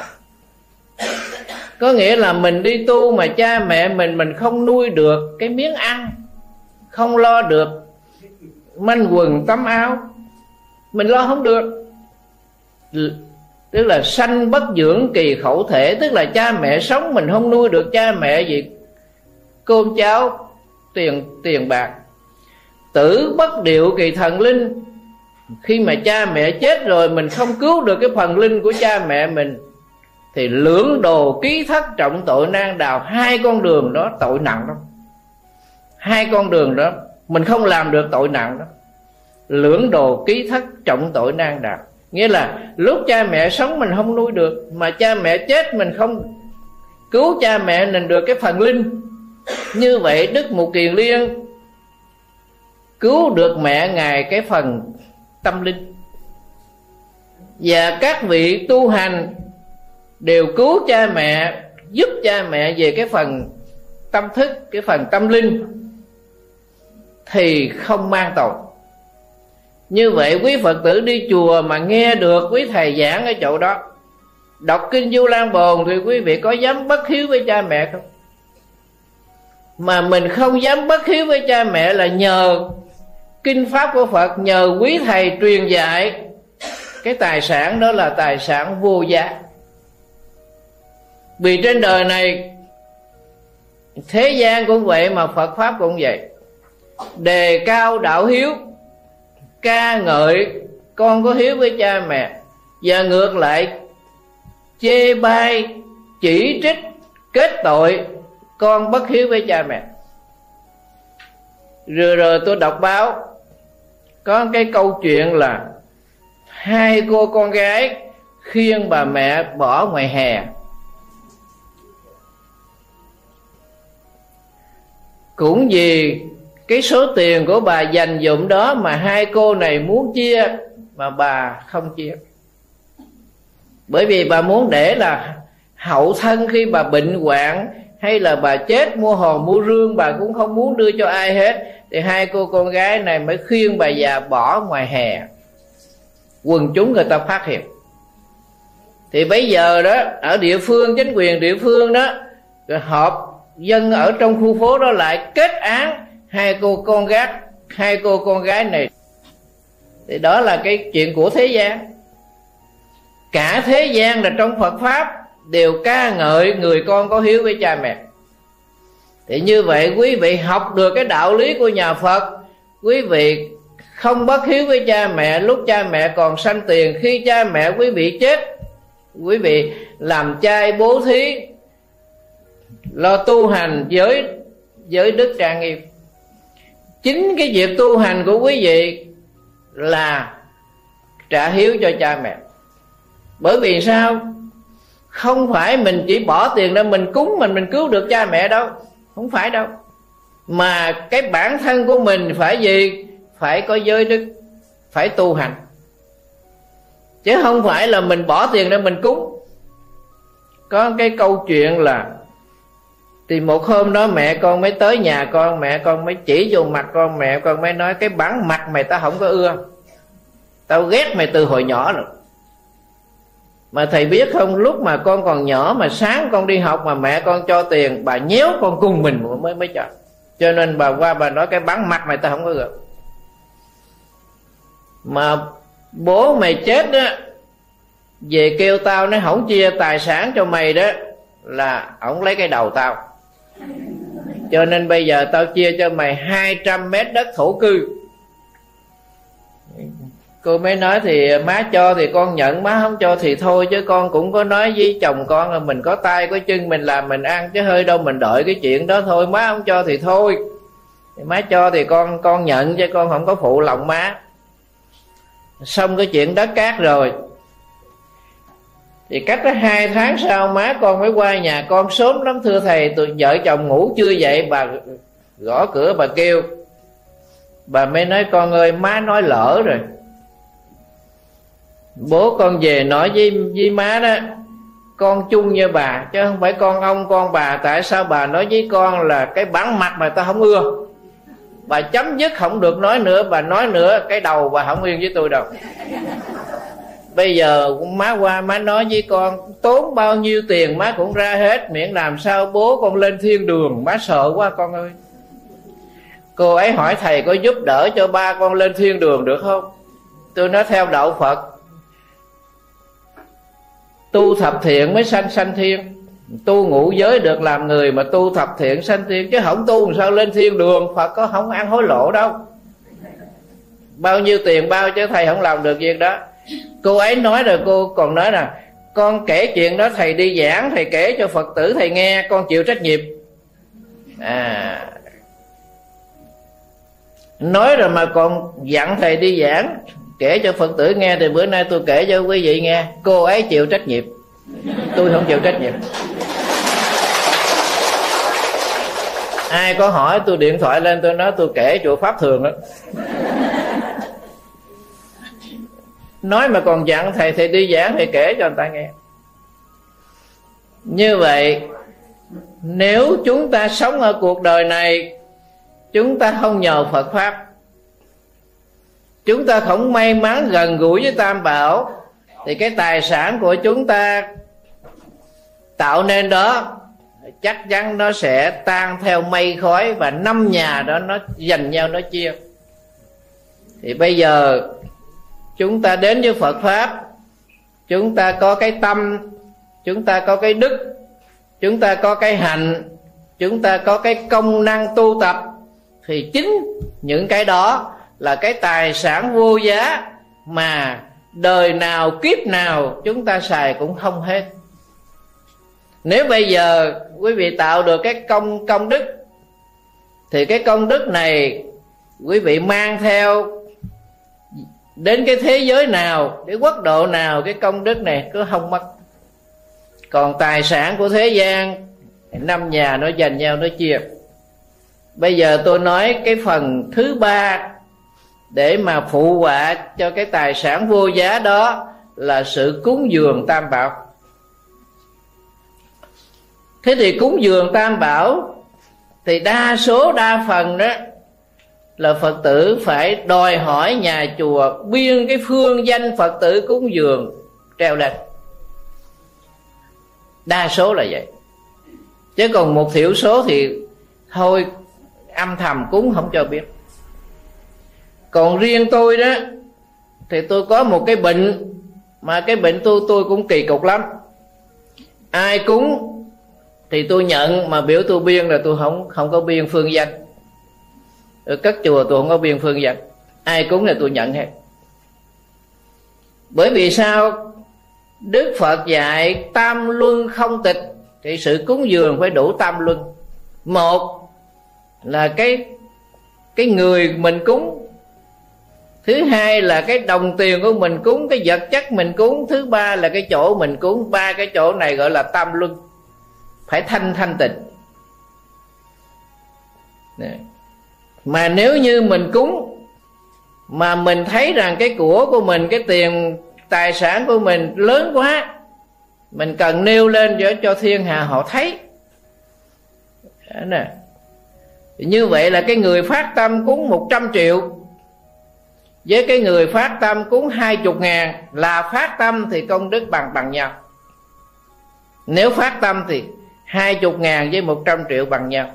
Có nghĩa là mình đi tu mà cha mẹ mình không nuôi được cái miếng ăn, không lo được manh quần tắm áo, mình lo không được. Tức là sanh bất dưỡng kỳ khẩu thể, tức là cha mẹ sống mình không nuôi được cha mẹ gì, cơm cháo, tiền bạc. Tử bất điệu kỳ thần linh, khi mà cha mẹ chết rồi mình không cứu được cái phần linh của cha mẹ mình, thì lưỡng đồ ký thất trọng tội nan đào. Hai con đường đó tội nặng lắm. Hai con đường đó mình không làm được tội nặng đó. Lưỡng đồ ký thất trọng tội nan đào, nghĩa là lúc cha mẹ sống mình không nuôi được, mà cha mẹ chết mình không cứu cha mẹ mình được cái phần linh. Như vậy Đức Mục Kiền Liên cứu được mẹ Ngài cái phần tâm linh. Và các vị tu hành đều cứu cha mẹ, giúp cha mẹ về cái phần tâm thức, cái phần tâm linh, thì không mang tội. Như vậy quý Phật tử đi chùa mà nghe được quý thầy giảng ở chỗ đó, đọc Kinh Du Lan Bồn, thì quý vị có dám bất hiếu với cha mẹ không? Mà mình không dám bất hiếu với cha mẹ là nhờ kinh pháp của Phật, nhờ quý thầy truyền dạy. Cái tài sản đó là tài sản vô giá. Vì trên đời này, thế gian cũng vậy mà Phật Pháp cũng vậy, đề cao đạo hiếu, ca ngợi con có hiếu với cha mẹ, và ngược lại chê bai, chỉ trích, kết tội con bất hiếu với cha mẹ. Rồi tôi đọc báo có cái câu chuyện là hai cô con gái khiêng bà mẹ bỏ ngoài hè. Cũng vì cái số tiền của bà dành dụm đó mà hai cô này muốn chia mà bà không chia. Bởi vì bà muốn để là hậu thân khi bà bệnh hoạn hay là bà chết mua hồn mua rương, bà cũng không muốn đưa cho ai hết. Thì hai cô con gái này mới khuyên bà già bỏ ngoài hè. Quần chúng người ta phát hiện. Thì bây giờ đó, ở địa phương, chính quyền địa phương đó, rồi họp dân ở trong khu phố đó lại kết án hai cô con gái này. Thì đó là cái chuyện của thế gian. Cả thế gian là trong Phật Pháp đều ca ngợi người con có hiếu với cha mẹ. Thì như vậy quý vị học được cái đạo lý của nhà Phật, quý vị không bất hiếu với cha mẹ lúc cha mẹ còn sanh tiền. Khi cha mẹ quý vị chết, quý vị làm chay bố thí, lo tu hành giới đức trang nghiêm. Chính cái việc tu hành của quý vị là trả hiếu cho cha mẹ. Bởi vì sao? Không phải mình chỉ bỏ tiền ra mình cúng mình cứu được cha mẹ đâu, không phải đâu. Mà cái bản thân của mình phải gì? Phải có giới đức, phải tu hành, chứ không phải là mình bỏ tiền ra mình cúng. Có cái câu chuyện là thì một hôm đó mẹ con mới tới nhà con, mẹ con mới chỉ vô mặt con, mẹ con mới nói cái bản mặt mày tao không có ưa, tao ghét mày từ hồi nhỏ rồi. Mà thầy biết không, lúc mà con còn nhỏ mà sáng con đi học mà mẹ con cho tiền, bà nhéo con cùng mình mới cho. Cho nên bà qua bà nói cái bản mặt mày tao không có ưa. Mà bố mày chết đó, về kêu tao nó không chia tài sản cho mày đó, là ổng lấy cái đầu tao. Cho nên bây giờ tao chia cho mày 200 mét đất thổ cư. Cô mới nói thì má cho thì con nhận, má không cho thì thôi, chứ con cũng có nói với chồng con là mình có tay có chân, mình làm mình ăn, chứ hơi đâu mình đợi cái chuyện đó thôi. Má không cho thì thôi, má cho thì con nhận, chứ con không có phụ lòng má. Xong cái chuyện đất cát rồi thì cách đó 2 tháng sau má con mới qua nhà con sớm lắm. Thưa thầy, tụi vợ chồng ngủ chưa dậy, bà gõ cửa bà kêu. Bà mới nói con ơi, má nói lỡ rồi. Bố con về nói với má đó, con chung với bà chứ không phải con ông con bà. Tại sao bà nói với con là cái bản mặt mà tao không ưa? Bà chấm dứt không được nói nữa, bà nói nữa cái đầu bà không yên với tôi đâu. Bây giờ má qua má nói với con, tốn bao nhiêu tiền má cũng ra hết, miễn làm sao bố con lên thiên đường. Má sợ quá con ơi. Cô ấy hỏi thầy có giúp đỡ cho ba con lên thiên đường được không? Tôi nói theo đạo Phật, tu thập thiện mới sanh thiên, tu ngũ giới được làm người, mà tu thập thiện sanh thiên, chứ không tu làm sao lên thiên đường. Phật có không ăn hối lộ đâu, bao nhiêu tiền bao chứ thầy không làm được việc đó. Cô ấy nói rồi, cô còn nói là con kể chuyện đó thầy đi giảng, thầy kể cho Phật tử thầy nghe, con chịu trách nhiệm. Nói rồi mà còn dặn thầy đi giảng kể cho Phật tử nghe, thì bữa nay tôi kể cho quý vị nghe. Cô ấy chịu trách nhiệm, tôi không chịu trách nhiệm. Ai có hỏi tôi điện thoại lên tôi nói tôi kể chùa Pháp Thường đó. Nói mà còn dặn thầy, thầy đi giảng thầy kể cho người ta nghe. Như vậy nếu chúng ta sống ở cuộc đời này, chúng ta không nhờ Phật Pháp, chúng ta không may mắn gần gũi với Tam Bảo, thì cái tài sản của chúng ta tạo nên đó chắc chắn nó sẽ tan theo mây khói, và 5 nhà đó nó dành nhau nó chia. Thì bây giờ chúng ta đến với Phật Pháp, chúng ta có cái tâm, chúng ta có cái đức, chúng ta có cái hạnh, chúng ta có cái công năng tu tập, thì chính những cái đó là cái tài sản vô giá mà đời nào kiếp nào chúng ta xài cũng không hết. Nếu bây giờ quý vị tạo được cái công đức, thì cái công đức này quý vị mang theo đến cái thế giới nào, cái quốc độ nào, cái công đức này cứ không mất. Còn tài sản của thế gian, 5 nhà nó dành nhau nó chia. Bây giờ tôi nói cái phần thứ 3 để mà phụ họa cho cái tài sản vô giá đó là sự cúng dường Tam Bảo. Thế thì cúng dường Tam Bảo thì đa phần đó là Phật tử phải đòi hỏi nhà chùa biên cái phương danh Phật tử cúng dường treo lên. Đa số là vậy. Chứ còn một thiểu số thì thôi âm thầm cúng không cho biết. Còn riêng tôi đó thì tôi có một cái bệnh, mà cái bệnh tôi cũng kỳ cục lắm. Ai cúng thì tôi nhận, mà biểu tôi biên là tôi không có biên phương danh. Ở các chùa tôi không có biên phương danh, ai cúng là tôi nhận hết. Bởi vì sao? Đức Phật dạy tam luân không tịch, thì sự cúng dường phải đủ tam luân. Một là cái người mình cúng, thứ hai là cái đồng tiền của mình cúng, cái vật chất mình cúng, thứ ba là cái chỗ mình cúng. Ba cái chỗ này gọi là tam luân, phải thanh tịnh. Mà nếu như mình cúng mà mình thấy rằng cái của mình, cái tiền tài sản của mình lớn quá, mình cần nêu lên để cho thiên hạ họ thấy. Đó nè. Như vậy là cái người phát tâm cúng 100 triệu với cái người phát tâm cúng 20 ngàn là phát tâm thì công đức bằng nhau. Nếu phát tâm thì 20 ngàn với 100 triệu bằng nhau.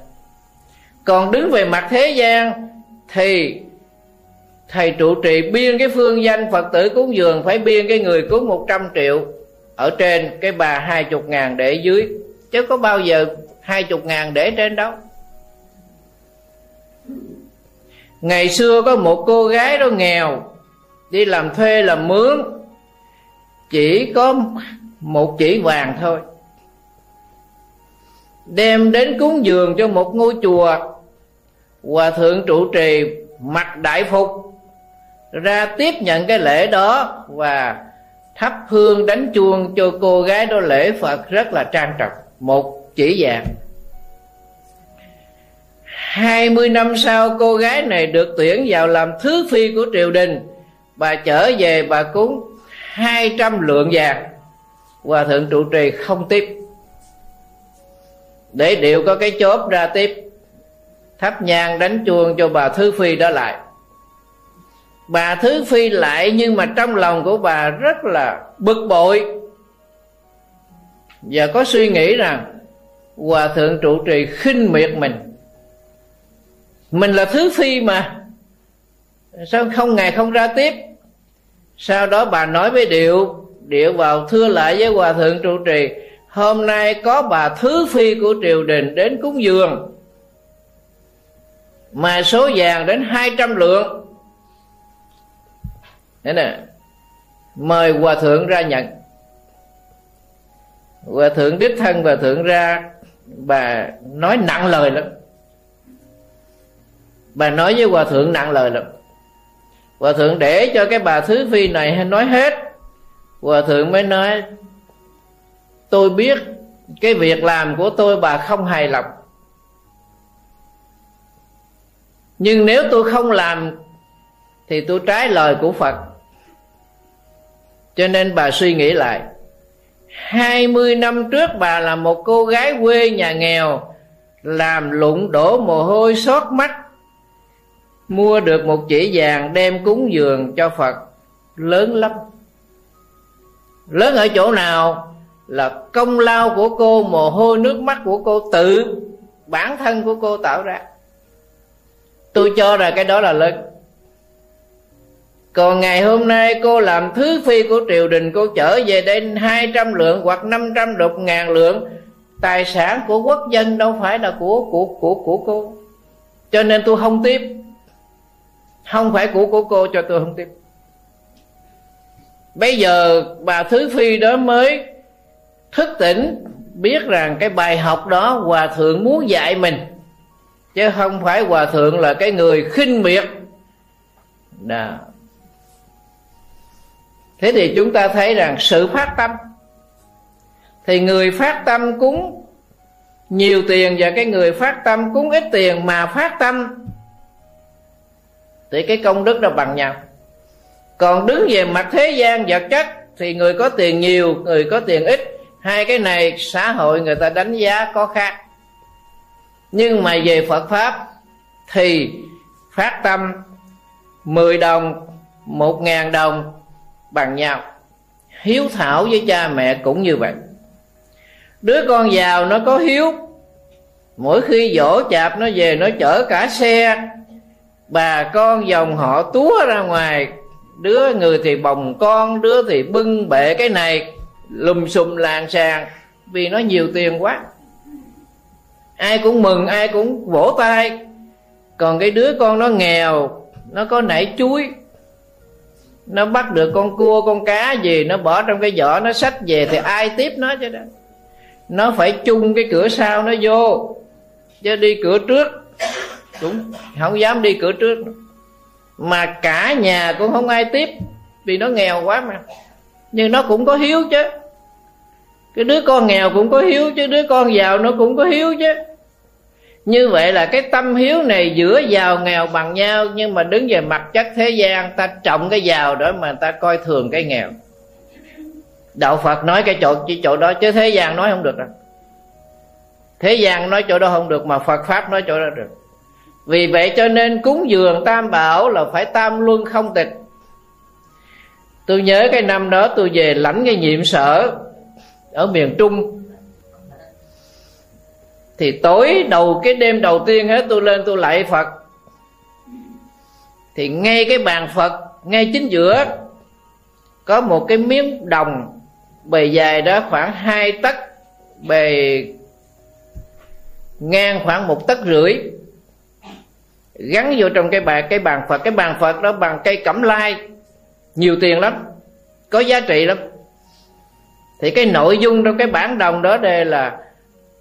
Còn đứng về mặt thế gian thì thầy trụ trì biên cái phương danh Phật tử cúng dường, phải biên cái người cúng 100 triệu ở trên, cái bà 20 ngàn để dưới. Chứ có bao giờ 20 ngàn để trên đâu. Ngày xưa có một cô gái đó nghèo, đi làm thuê làm mướn, chỉ có 1 chỉ vàng thôi, đem đến cúng dường cho một ngôi chùa. Hòa thượng trụ trì mặc đại phục ra tiếp nhận cái lễ đó và thắp hương đánh chuông cho cô gái đó lễ Phật rất là trang trọng. 1 chỉ vàng. 20 năm sau cô gái này được tuyển vào làm thứ phi của triều đình. Bà trở về bà cúng 200 lượng vàng. Hòa thượng trụ trì không tiếp, để đều có cái chóp ra tiếp, thắp nhang đánh chuông cho bà thứ phi đó lại. Bà thứ phi lại, nhưng mà trong lòng của bà rất là bực bội, và có suy nghĩ rằng hòa thượng trụ trì khinh miệt mình. Mình là thứ phi mà sao không ngày không ra tiếp. Sau đó bà nói với điệu, điệu vào thưa lại với hòa thượng trụ trì: hôm nay có bà thứ phi của triều đình đến cúng dường mà số vàng đến 200 lượng. Thế nè, mời hòa thượng ra nhận. Hòa thượng đích thân hòa thượng ra, bà nói nặng lời lắm. Bà nói với hòa thượng nặng lời lắm. Hòa thượng để cho cái bà thứ phi này nói hết. Hòa thượng mới nói: tôi biết cái việc làm của tôi bà không hài lòng, nhưng nếu tôi không làm thì tôi trái lời của Phật. Cho nên bà suy nghĩ lại. 20 năm trước bà là một cô gái quê nhà nghèo, làm lụng đổ mồ hôi xót mắt, mua được 1 chỉ vàng đem cúng dường cho Phật. Lớn lắm. Lớn ở chỗ nào? Là công lao của cô, mồ hôi nước mắt của cô, tự bản thân của cô tạo ra. Tôi cho rằng cái đó là lớn. Còn ngày hôm nay cô làm thứ phi của triều đình, cô trở về đây 200 lượng hoặc 500 ngàn lượng. Tài sản của quốc dân đâu phải là của cô. Cho nên tôi không tiếp. Không phải của cô cho tôi không tiếp. Bây giờ bà thứ phi đó mới thức tỉnh, biết rằng cái bài học đó hòa thượng muốn dạy mình, chứ không phải hòa thượng là cái người khinh miệt. Đó. Thế thì chúng ta thấy rằng sự phát tâm, thì người phát tâm cúng nhiều tiền và cái người phát tâm cúng ít tiền mà phát tâm thì cái công đức nó bằng nhau. Còn đứng về mặt thế gian vật chất thì người có tiền nhiều, người có tiền ít, hai cái này xã hội người ta đánh giá có khác. Nhưng mà về Phật Pháp thì phát tâm 10 đồng, 1.000 đồng bằng nhau. Hiếu thảo với cha mẹ cũng như vậy. Đứa con giàu nó có hiếu, Mỗi khi vỗ chạp nó về nó chở cả xe, bà con dòng họ túa ra ngoài, đứa người thì bồng con, đứa thì bưng bệ cái này, lùm xùm làng sàng, vì nó nhiều tiền quá. Ai cũng mừng, ai cũng vỗ tay. Còn cái đứa con nó nghèo, nó có nảy chuối, nó bắt được con cua con cá gì, nó bỏ trong cái giỏ nó xách về thì ai tiếp nó chứ đó. Nó phải chung cái cửa sau nó vô, chứ đi cửa trước cũng không dám đi cửa trước, mà cả nhà cũng không ai tiếp, vì nó nghèo quá mà. Nhưng nó cũng có hiếu chứ, cái đứa con nghèo cũng có hiếu chứ, đứa con giàu nó cũng có hiếu chứ. Như vậy là cái tâm hiếu này giữa giàu nghèo bằng nhau, nhưng mà đứng về mặt chất thế gian, ta trọng cái giàu đó mà ta coi thường cái nghèo. Đạo Phật nói cái chỗ đó, chứ thế gian nói không được đâu. Thế gian nói chỗ đó không được, mà Phật Pháp nói chỗ đó được. Vì vậy cho nên cúng dường tam bảo là phải tam luân không tịch. Tôi nhớ cái năm đó tôi về lãnh cái nhiệm sở ở miền Trung, thì tối đầu cái đêm đầu tiên hết, tôi lên tôi lạy Phật, thì ngay cái bàn Phật ngay chính giữa có một cái miếng đồng bề dài đó khoảng 2 tấc, bề ngang khoảng 1,5 tấc, gắn vô trong cái bàn Phật. Cái bàn Phật đó bằng cây cẩm lai, nhiều tiền lắm, có giá trị lắm. Thì cái nội dung trong cái bản đồng đó đây là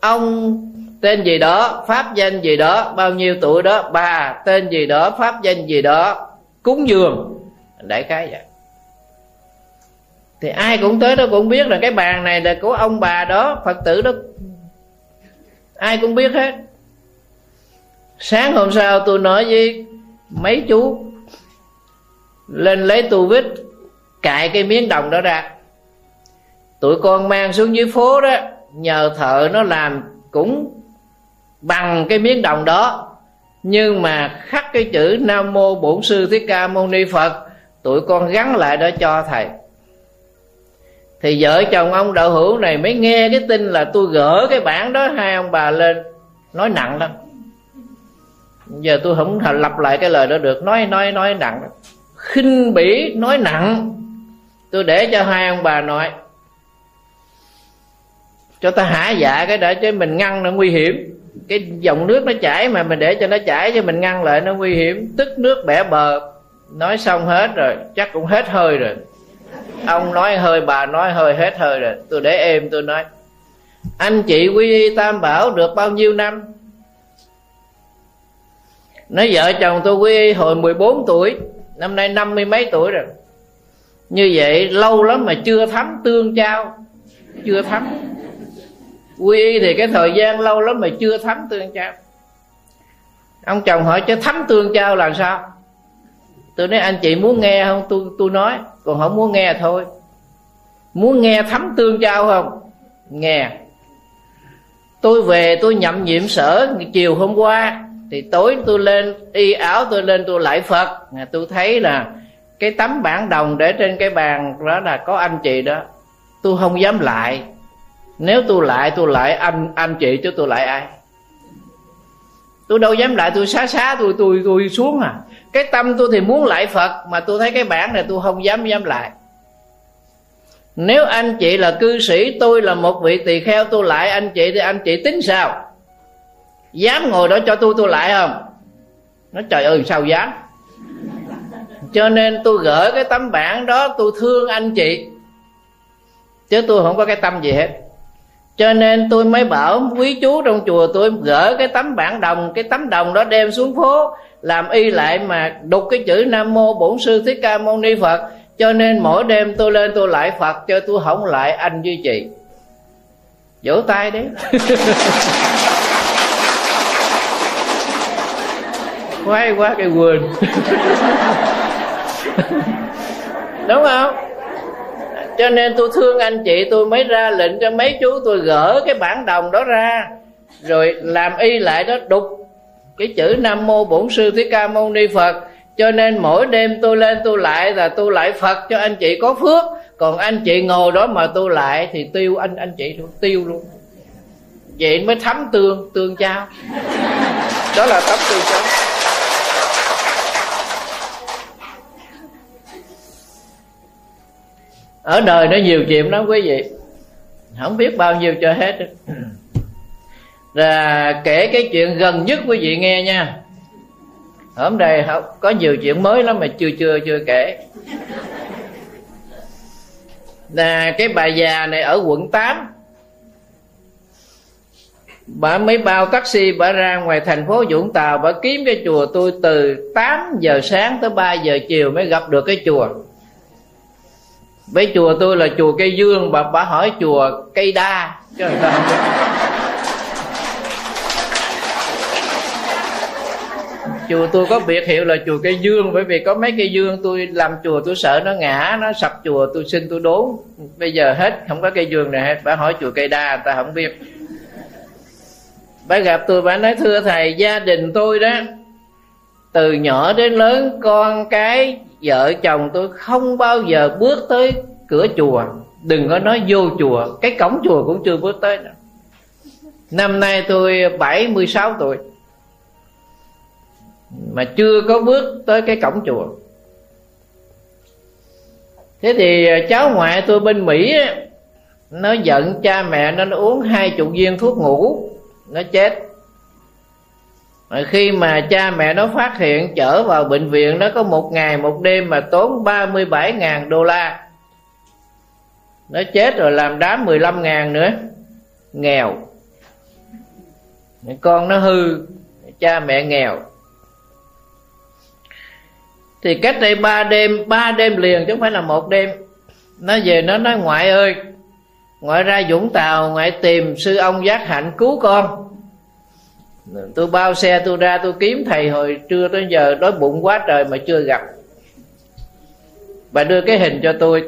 ông tên gì đó, pháp danh gì đó, bao nhiêu tuổi đó, bà tên gì đó, pháp danh gì đó, cúng dường, đại khái vậy. Thì ai cũng tới đó cũng biết là cái bàn này là của ông bà đó, Phật tử đó, ai cũng biết hết. Sáng hôm sau tôi nói với mấy chú lên lấy tu vít cạy cái miếng đồng đó ra. Tụi con mang xuống dưới phố đó, nhờ thợ nó làm cũng bằng cái miếng đồng đó, nhưng mà khắc cái chữ Nam Mô Bổn Sư Thích Ca Mâu Ni Phật, tụi con gắn lại đó cho thầy. Thì vợ chồng ông đạo hữu này mới nghe cái tin là tôi gỡ cái bản đó, hai ông bà lên nói nặng lắm. Giờ tôi không lặp lại cái lời đó được, nói nặng lắm, khinh bỉ nói nặng. Tôi để cho hai ông bà nói cho ta hả dạ cái đó, chứ mình ngăn nó nguy hiểm. Cái dòng nước nó chảy mà mình để cho nó chảy chứ mình ngăn lại nó nguy hiểm, tức nước bẻ bờ. Nói xong hết rồi, chắc cũng hết hơi rồi, ông nói hơi bà nói hơi, hết hơi rồi. Tôi để êm tôi nói: anh chị quy tam bảo được bao nhiêu năm? Nói vợ chồng tôi quy hồi 14 tuổi, năm nay 50 mấy tuổi rồi. Như vậy lâu lắm mà chưa thắm tương trao, chưa thắm. Quy y thì cái thời gian lâu lắm mà chưa thắm tương trao. Ông chồng hỏi chứ thắm tương trao làm sao? Tôi nói anh chị muốn nghe không? Tôi nói, còn không muốn nghe thôi. Muốn nghe thắm tương trao không? Nghe. Tôi về tôi nhậm nhiệm sở chiều hôm qua, thì tối tôi lên y áo tôi lên tôi lạy Phật, tôi thấy là cái tấm bản đồng để trên cái bàn đó là có anh chị đó. Tôi không dám lại. Nếu tôi lại anh chị chứ tôi lại ai? Tôi đâu dám lại, tôi xá tôi xuống à. Cái tâm tôi thì muốn lại Phật, mà tôi thấy cái bản này tôi không dám lại. Nếu anh chị là cư sĩ, tôi là một vị tỳ kheo, tôi lại anh chị thì anh chị tính sao? Dám ngồi đó cho tôi lại không? Nói trời ơi sao dám. Cho nên tôi gửi cái tấm bản đó, tôi thương anh chị, chứ tôi không có cái tâm gì hết. Cho nên tôi mới bảo quý chú trong chùa tôi gỡ cái tấm bản đồng, cái tấm đồng đó đem xuống phố làm y lại mà đục cái chữ Nam Mô Bổn Sư Thích Ca Mâu Ni Phật. Cho nên mỗi đêm tôi lên tôi lại Phật, cho tôi không lại anh với chị. Vỗ tay đấy. Khoái quá cái quên. Đúng không? Cho nên tôi thương anh chị, tôi mới ra lệnh cho mấy chú tôi gỡ cái bản đồng đó ra, rồi làm y lại đó, đục cái chữ Nam Mô Bổn Sư Thích Ca Mâu Ni Phật. Cho nên mỗi đêm tôi lên tôi lại là tôi lại Phật cho anh chị có phước. Còn anh chị ngồi đó mà tôi lại thì tiêu anh chị luôn, tiêu luôn. vậy mới thấm tương, tương trao. Đó là tấm tương trao. Ở đời nó nhiều chuyện lắm quý vị, không biết bao nhiêu cho hết. Là kể cái chuyện gần nhất quý vị nghe nha. Hôm nay có nhiều chuyện mới lắm mà chưa kể. Là cái bà già này ở quận 8, bà mới bao taxi bà ra ngoài thành phố Vũng Tàu, bà kiếm cái chùa tôi từ 8 giờ sáng tới 3 giờ chiều mới gặp được cái chùa. Với chùa tôi là chùa Cây Dương, bà hỏi chùa Cây Đa chứ người ta không biết. Chùa tôi có biệt hiệu là chùa Cây Dương, bởi vì có mấy cây dương tôi làm chùa tôi sợ nó ngã, nó sập chùa tôi xin tôi đốn. Bây giờ hết, không có cây dương này hết. Bà hỏi chùa Cây Đa, ta không biết. Bà gặp tôi bà nói: thưa thầy, gia đình tôi đó, từ nhỏ đến lớn, con cái vợ chồng tôi không bao giờ bước tới cửa chùa, đừng có nói vô chùa, cái cổng chùa cũng chưa bước tới nữa. Năm nay tôi 76 tuổi mà chưa có bước tới cái cổng chùa. Thế thì cháu ngoại tôi bên Mỹ á, nó giận cha mẹ nó uống 20 viên thuốc ngủ, nó chết. Rồi khi mà cha mẹ nó phát hiện, chở vào bệnh viện, nó có một ngày một đêm mà tốn 37.000 đô la. Nó chết rồi làm đám 15.000 nữa. Nghèo. Con nó hư, cha mẹ nghèo. Thì cách đây 3 đêm liền chứ không phải là một đêm, nó về nó nói: ngoại ơi, ngoại ra Vũng Tàu ngoại tìm sư ông Giác Hạnh cứu con. Tôi bao xe tôi ra tôi kiếm thầy hồi trưa tới giờ, đói bụng quá trời mà chưa gặp. Bà đưa cái hình cho tôi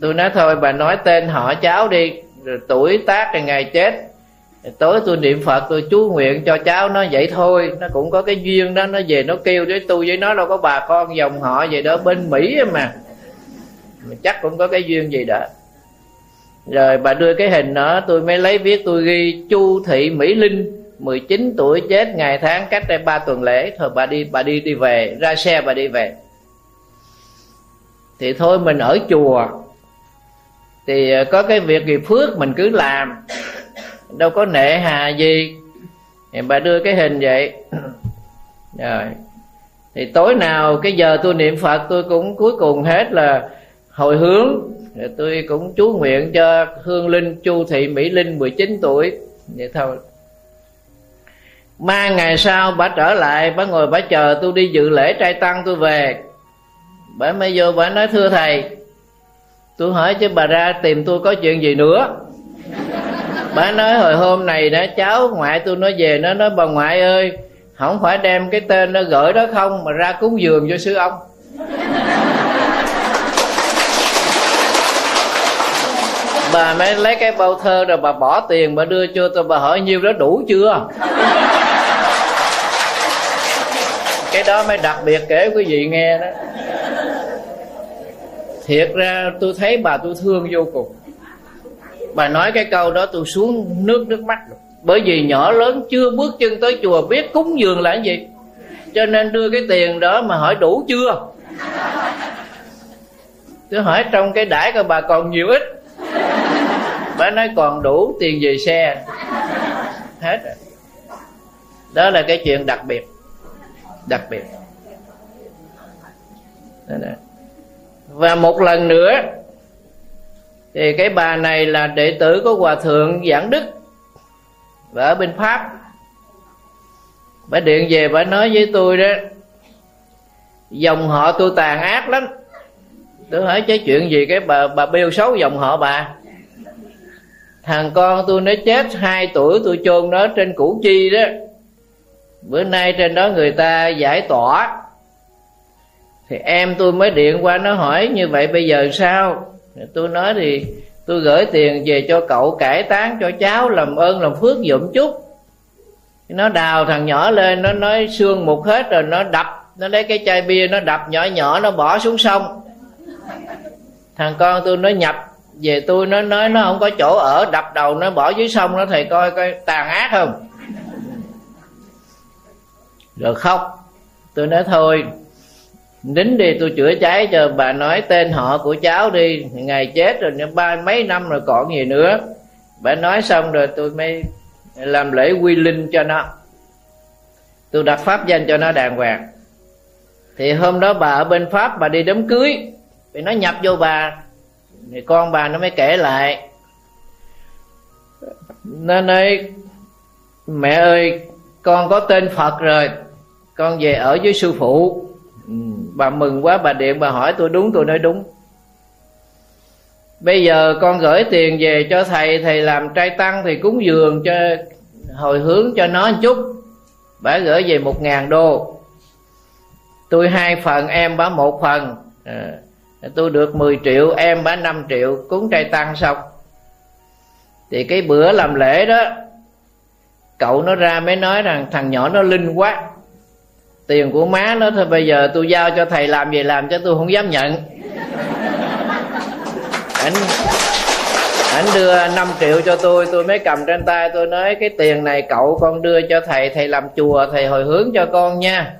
nói thôi bà nói tên họ cháu đi, rồi tuổi tác rồi ngày chết. Tối tôi niệm Phật tôi chú nguyện cho cháu nó vậy thôi. Nó cũng có cái duyên đó, nó về nó kêu với tôi với nó đâu có bà con dòng họ vậy đó, bên Mỹ mà chắc cũng có cái duyên gì đó. Rồi bà đưa cái hình đó tôi mới lấy viết tôi ghi: Chu Thị Mỹ Linh 19 tuổi, chết ngày tháng cách đây 3 tuần lễ. Thôi bà đi về, ra xe bà đi về. Thì thôi mình ở chùa thì có cái việc gì phước mình cứ làm, đâu có nệ hà gì. Thì bà đưa cái hình vậy. Rồi thì tối nào cái giờ tôi niệm Phật tôi cũng cuối cùng hết là hồi hướng. Rồi tôi cũng chú nguyện cho Hương Linh Chu Thị Mỹ Linh 19 tuổi vậy thôi. 3 ngày sau bà trở lại, bà ngồi bà chờ tôi đi dự lễ trai tăng tôi về. Bà mới vô bà nói: thưa thầy, tôi hỏi chứ bà ra tìm tôi có chuyện gì nữa? Bà nói: hồi hôm này đã cháu ngoại tôi nó về, nó nói: bà ngoại ơi, không phải đem cái tên nó gửi đó không mà ra cúng dường cho sư ông. Bà mới lấy cái bao thơ rồi bà bỏ tiền bà đưa cho tôi, bà hỏi: nhiêu đó đủ chưa? Cái đó mới đặc biệt kể quý vị nghe đó. Thiệt ra tôi thấy bà tôi thương vô cùng. Bà nói cái câu đó tôi xuống nước mắt. Bởi vì nhỏ lớn chưa bước chân tới chùa biết cúng dường là cái gì, cho nên đưa cái tiền đó mà hỏi đủ chưa. Tôi hỏi trong cái đãi của bà còn nhiều ít. Bà nói còn đủ tiền về xe. Hết rồi. Đó là cái chuyện đặc biệt. Đặc biệt. Và một lần nữa thì cái bà này là đệ tử của Hòa Thượng Giảng Đức, và ở bên Pháp. Bà điện về bà nói với tôi đó: dòng họ tôi tàn ác lắm. Tôi hỏi: cái chuyện gì cái bà bêu xấu dòng họ bà? Thằng con tôi nó chết 2 tuổi tôi chôn nó trên Củ Chi đó. Bữa nay trên đó người ta giải tỏa. Thì em tôi mới điện qua nó hỏi: như vậy bây giờ sao? Tôi nói thì tôi gửi tiền về cho cậu cải táng cho cháu, làm ơn làm phước dụm chút. Nó đào thằng nhỏ lên, nó nói xương một hết rồi nó đập. Nó lấy cái chai bia nó đập nhỏ nhỏ nó bỏ xuống sông. Thằng con tôi nó nhập về tôi nó nói nó không có chỗ ở, đập đầu nó bỏ dưới sông nó, thầy coi coi tàn ác không. Rồi khóc. Tôi nói thôi nín đi, tôi chữa cháy cho bà, nói tên họ của cháu đi, ngày chết rồi ba mấy năm rồi còn gì nữa. Bà nói xong rồi tôi mới làm lễ quy linh cho nó, tôi đặt pháp danh cho nó đàng hoàng. Thì hôm đó bà ở bên Pháp bà đi đám cưới, thì nó nhập vô bà, thì con bà nó mới kể lại. Nó nói mẹ ơi con có tên Phật rồi, con về ở với sư phụ. Bà mừng quá, bà điện bà hỏi tôi đúng, tôi nói đúng. Bây giờ con gửi tiền về cho thầy, thầy làm trai tăng thì cúng dường cho hồi hướng cho nó một chút. Bà gửi về 1.000 đô, tôi 2 phần, em bà 1 phần. Tôi được 10 triệu, em bà 5 triệu, cúng trai tăng xong. Thì cái bữa làm lễ đó, cậu nó ra mới nói rằng thằng nhỏ nó linh quá, tiền của má nó thôi bây giờ tôi giao cho thầy làm gì làm cho tôi không dám nhận. Ảnh đưa 5 triệu cho tôi mới cầm trên tay tôi nói cái tiền này cậu con đưa cho thầy, thầy làm chùa thầy hồi hướng cho con nha.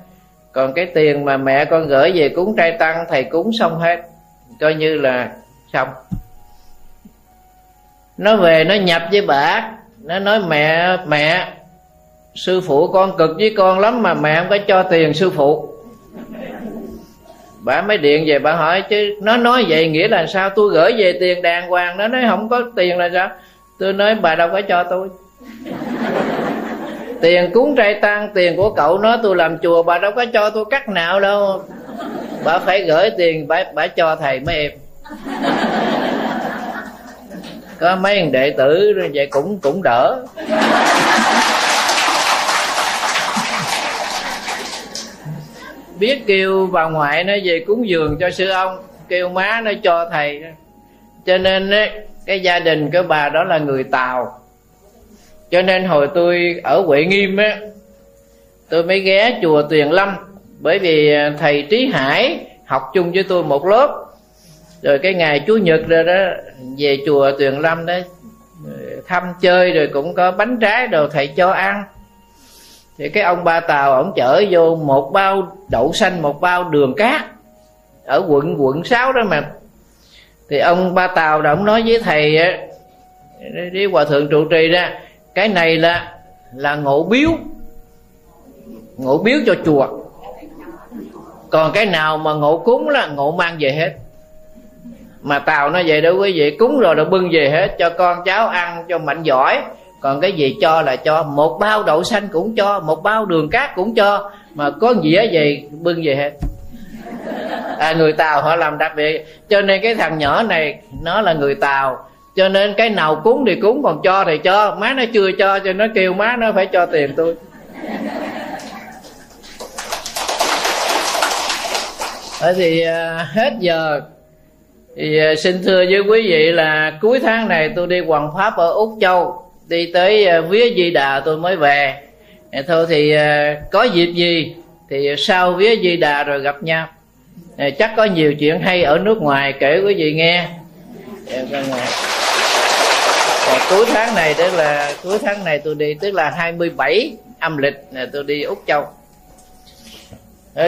Còn cái tiền mà mẹ con gửi về cúng trai tăng thầy cúng xong hết, coi như là xong. Nó về nó nhập với bà, nó nói mẹ sư phụ con cực với con lắm mà mẹ không có cho tiền sư phụ. Bà mới điện về bà hỏi chứ nó nói vậy nghĩa là sao, tôi gửi về tiền đàng hoàng, nó nói không có tiền là sao. Tôi nói bà đâu có cho tôi tiền cúng trai tăng, tiền của cậu nó tôi làm chùa, bà đâu có cho tôi cắt nào đâu, bà phải gửi tiền bà cho thầy mấy em. Có mấy thằng đệ tử vậy cũng đỡ. Biết kêu bà ngoại nó về cúng dường cho sư ông, kêu má nó cho thầy. Cho nên cái gia đình của bà đó là người Tàu. Cho nên hồi tôi ở Huệ Nghiêm á, tôi mới ghé chùa Tuyền Lâm, bởi vì thầy Trí Hải học chung với tôi một lớp. Rồi cái ngày Chủ nhật rồi đó về chùa Tuyền Lâm đó thăm chơi, rồi cũng có bánh trái đồ thầy cho ăn. Thì cái ông ba Tàu ổng chở vô 1 bao đậu xanh, 1 bao đường cát ở quận 6 đó mà. Thì ông ba Tàu đó ổng nói với thầy với hòa thượng trụ trì đó, cái này là ngộ biếu cho chùa, còn cái nào mà ngộ cúng là ngộ mang về hết. Mà Tàu nó vậy đó quý vị, cúng rồi rồi bưng về hết cho con cháu ăn cho mạnh giỏi. Còn cái gì cho là cho, 1 bao đậu xanh cũng cho, 1 bao đường cát cũng cho, mà có dĩa gì bưng về hết. Người Tàu họ làm đặc biệt. Cho nên cái thằng nhỏ này nó là người Tàu, cho nên cái nào cúng thì cúng, còn cho thì cho. Má nó chưa cho nên nó kêu má nó phải cho tiền tôi. Thì hết giờ. Thì xin thưa với quý vị là cuối tháng này tôi đi hoằng pháp ở Úc Châu, đi tới Vía Duy Đà tôi mới về. Thôi thì có dịp gì thì sau Vía Duy Đà rồi gặp nhau. Chắc có nhiều chuyện hay ở nước ngoài kể quý vị nghe. Cuối tháng này tức là cuối tháng này tôi đi, tức là 27 âm lịch tôi đi Úc Châu.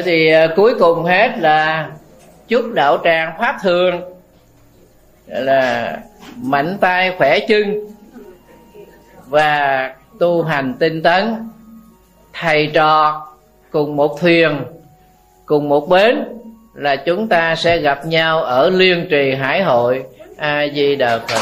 Thì cuối cùng hết là chúc đạo tràng Pháp Thường là mạnh tay khỏe chân và tu hành tinh tấn, thầy trò cùng một thuyền cùng một bến, là chúng ta sẽ gặp nhau ở Liên Trì Hải Hội. A Di Đà Phật.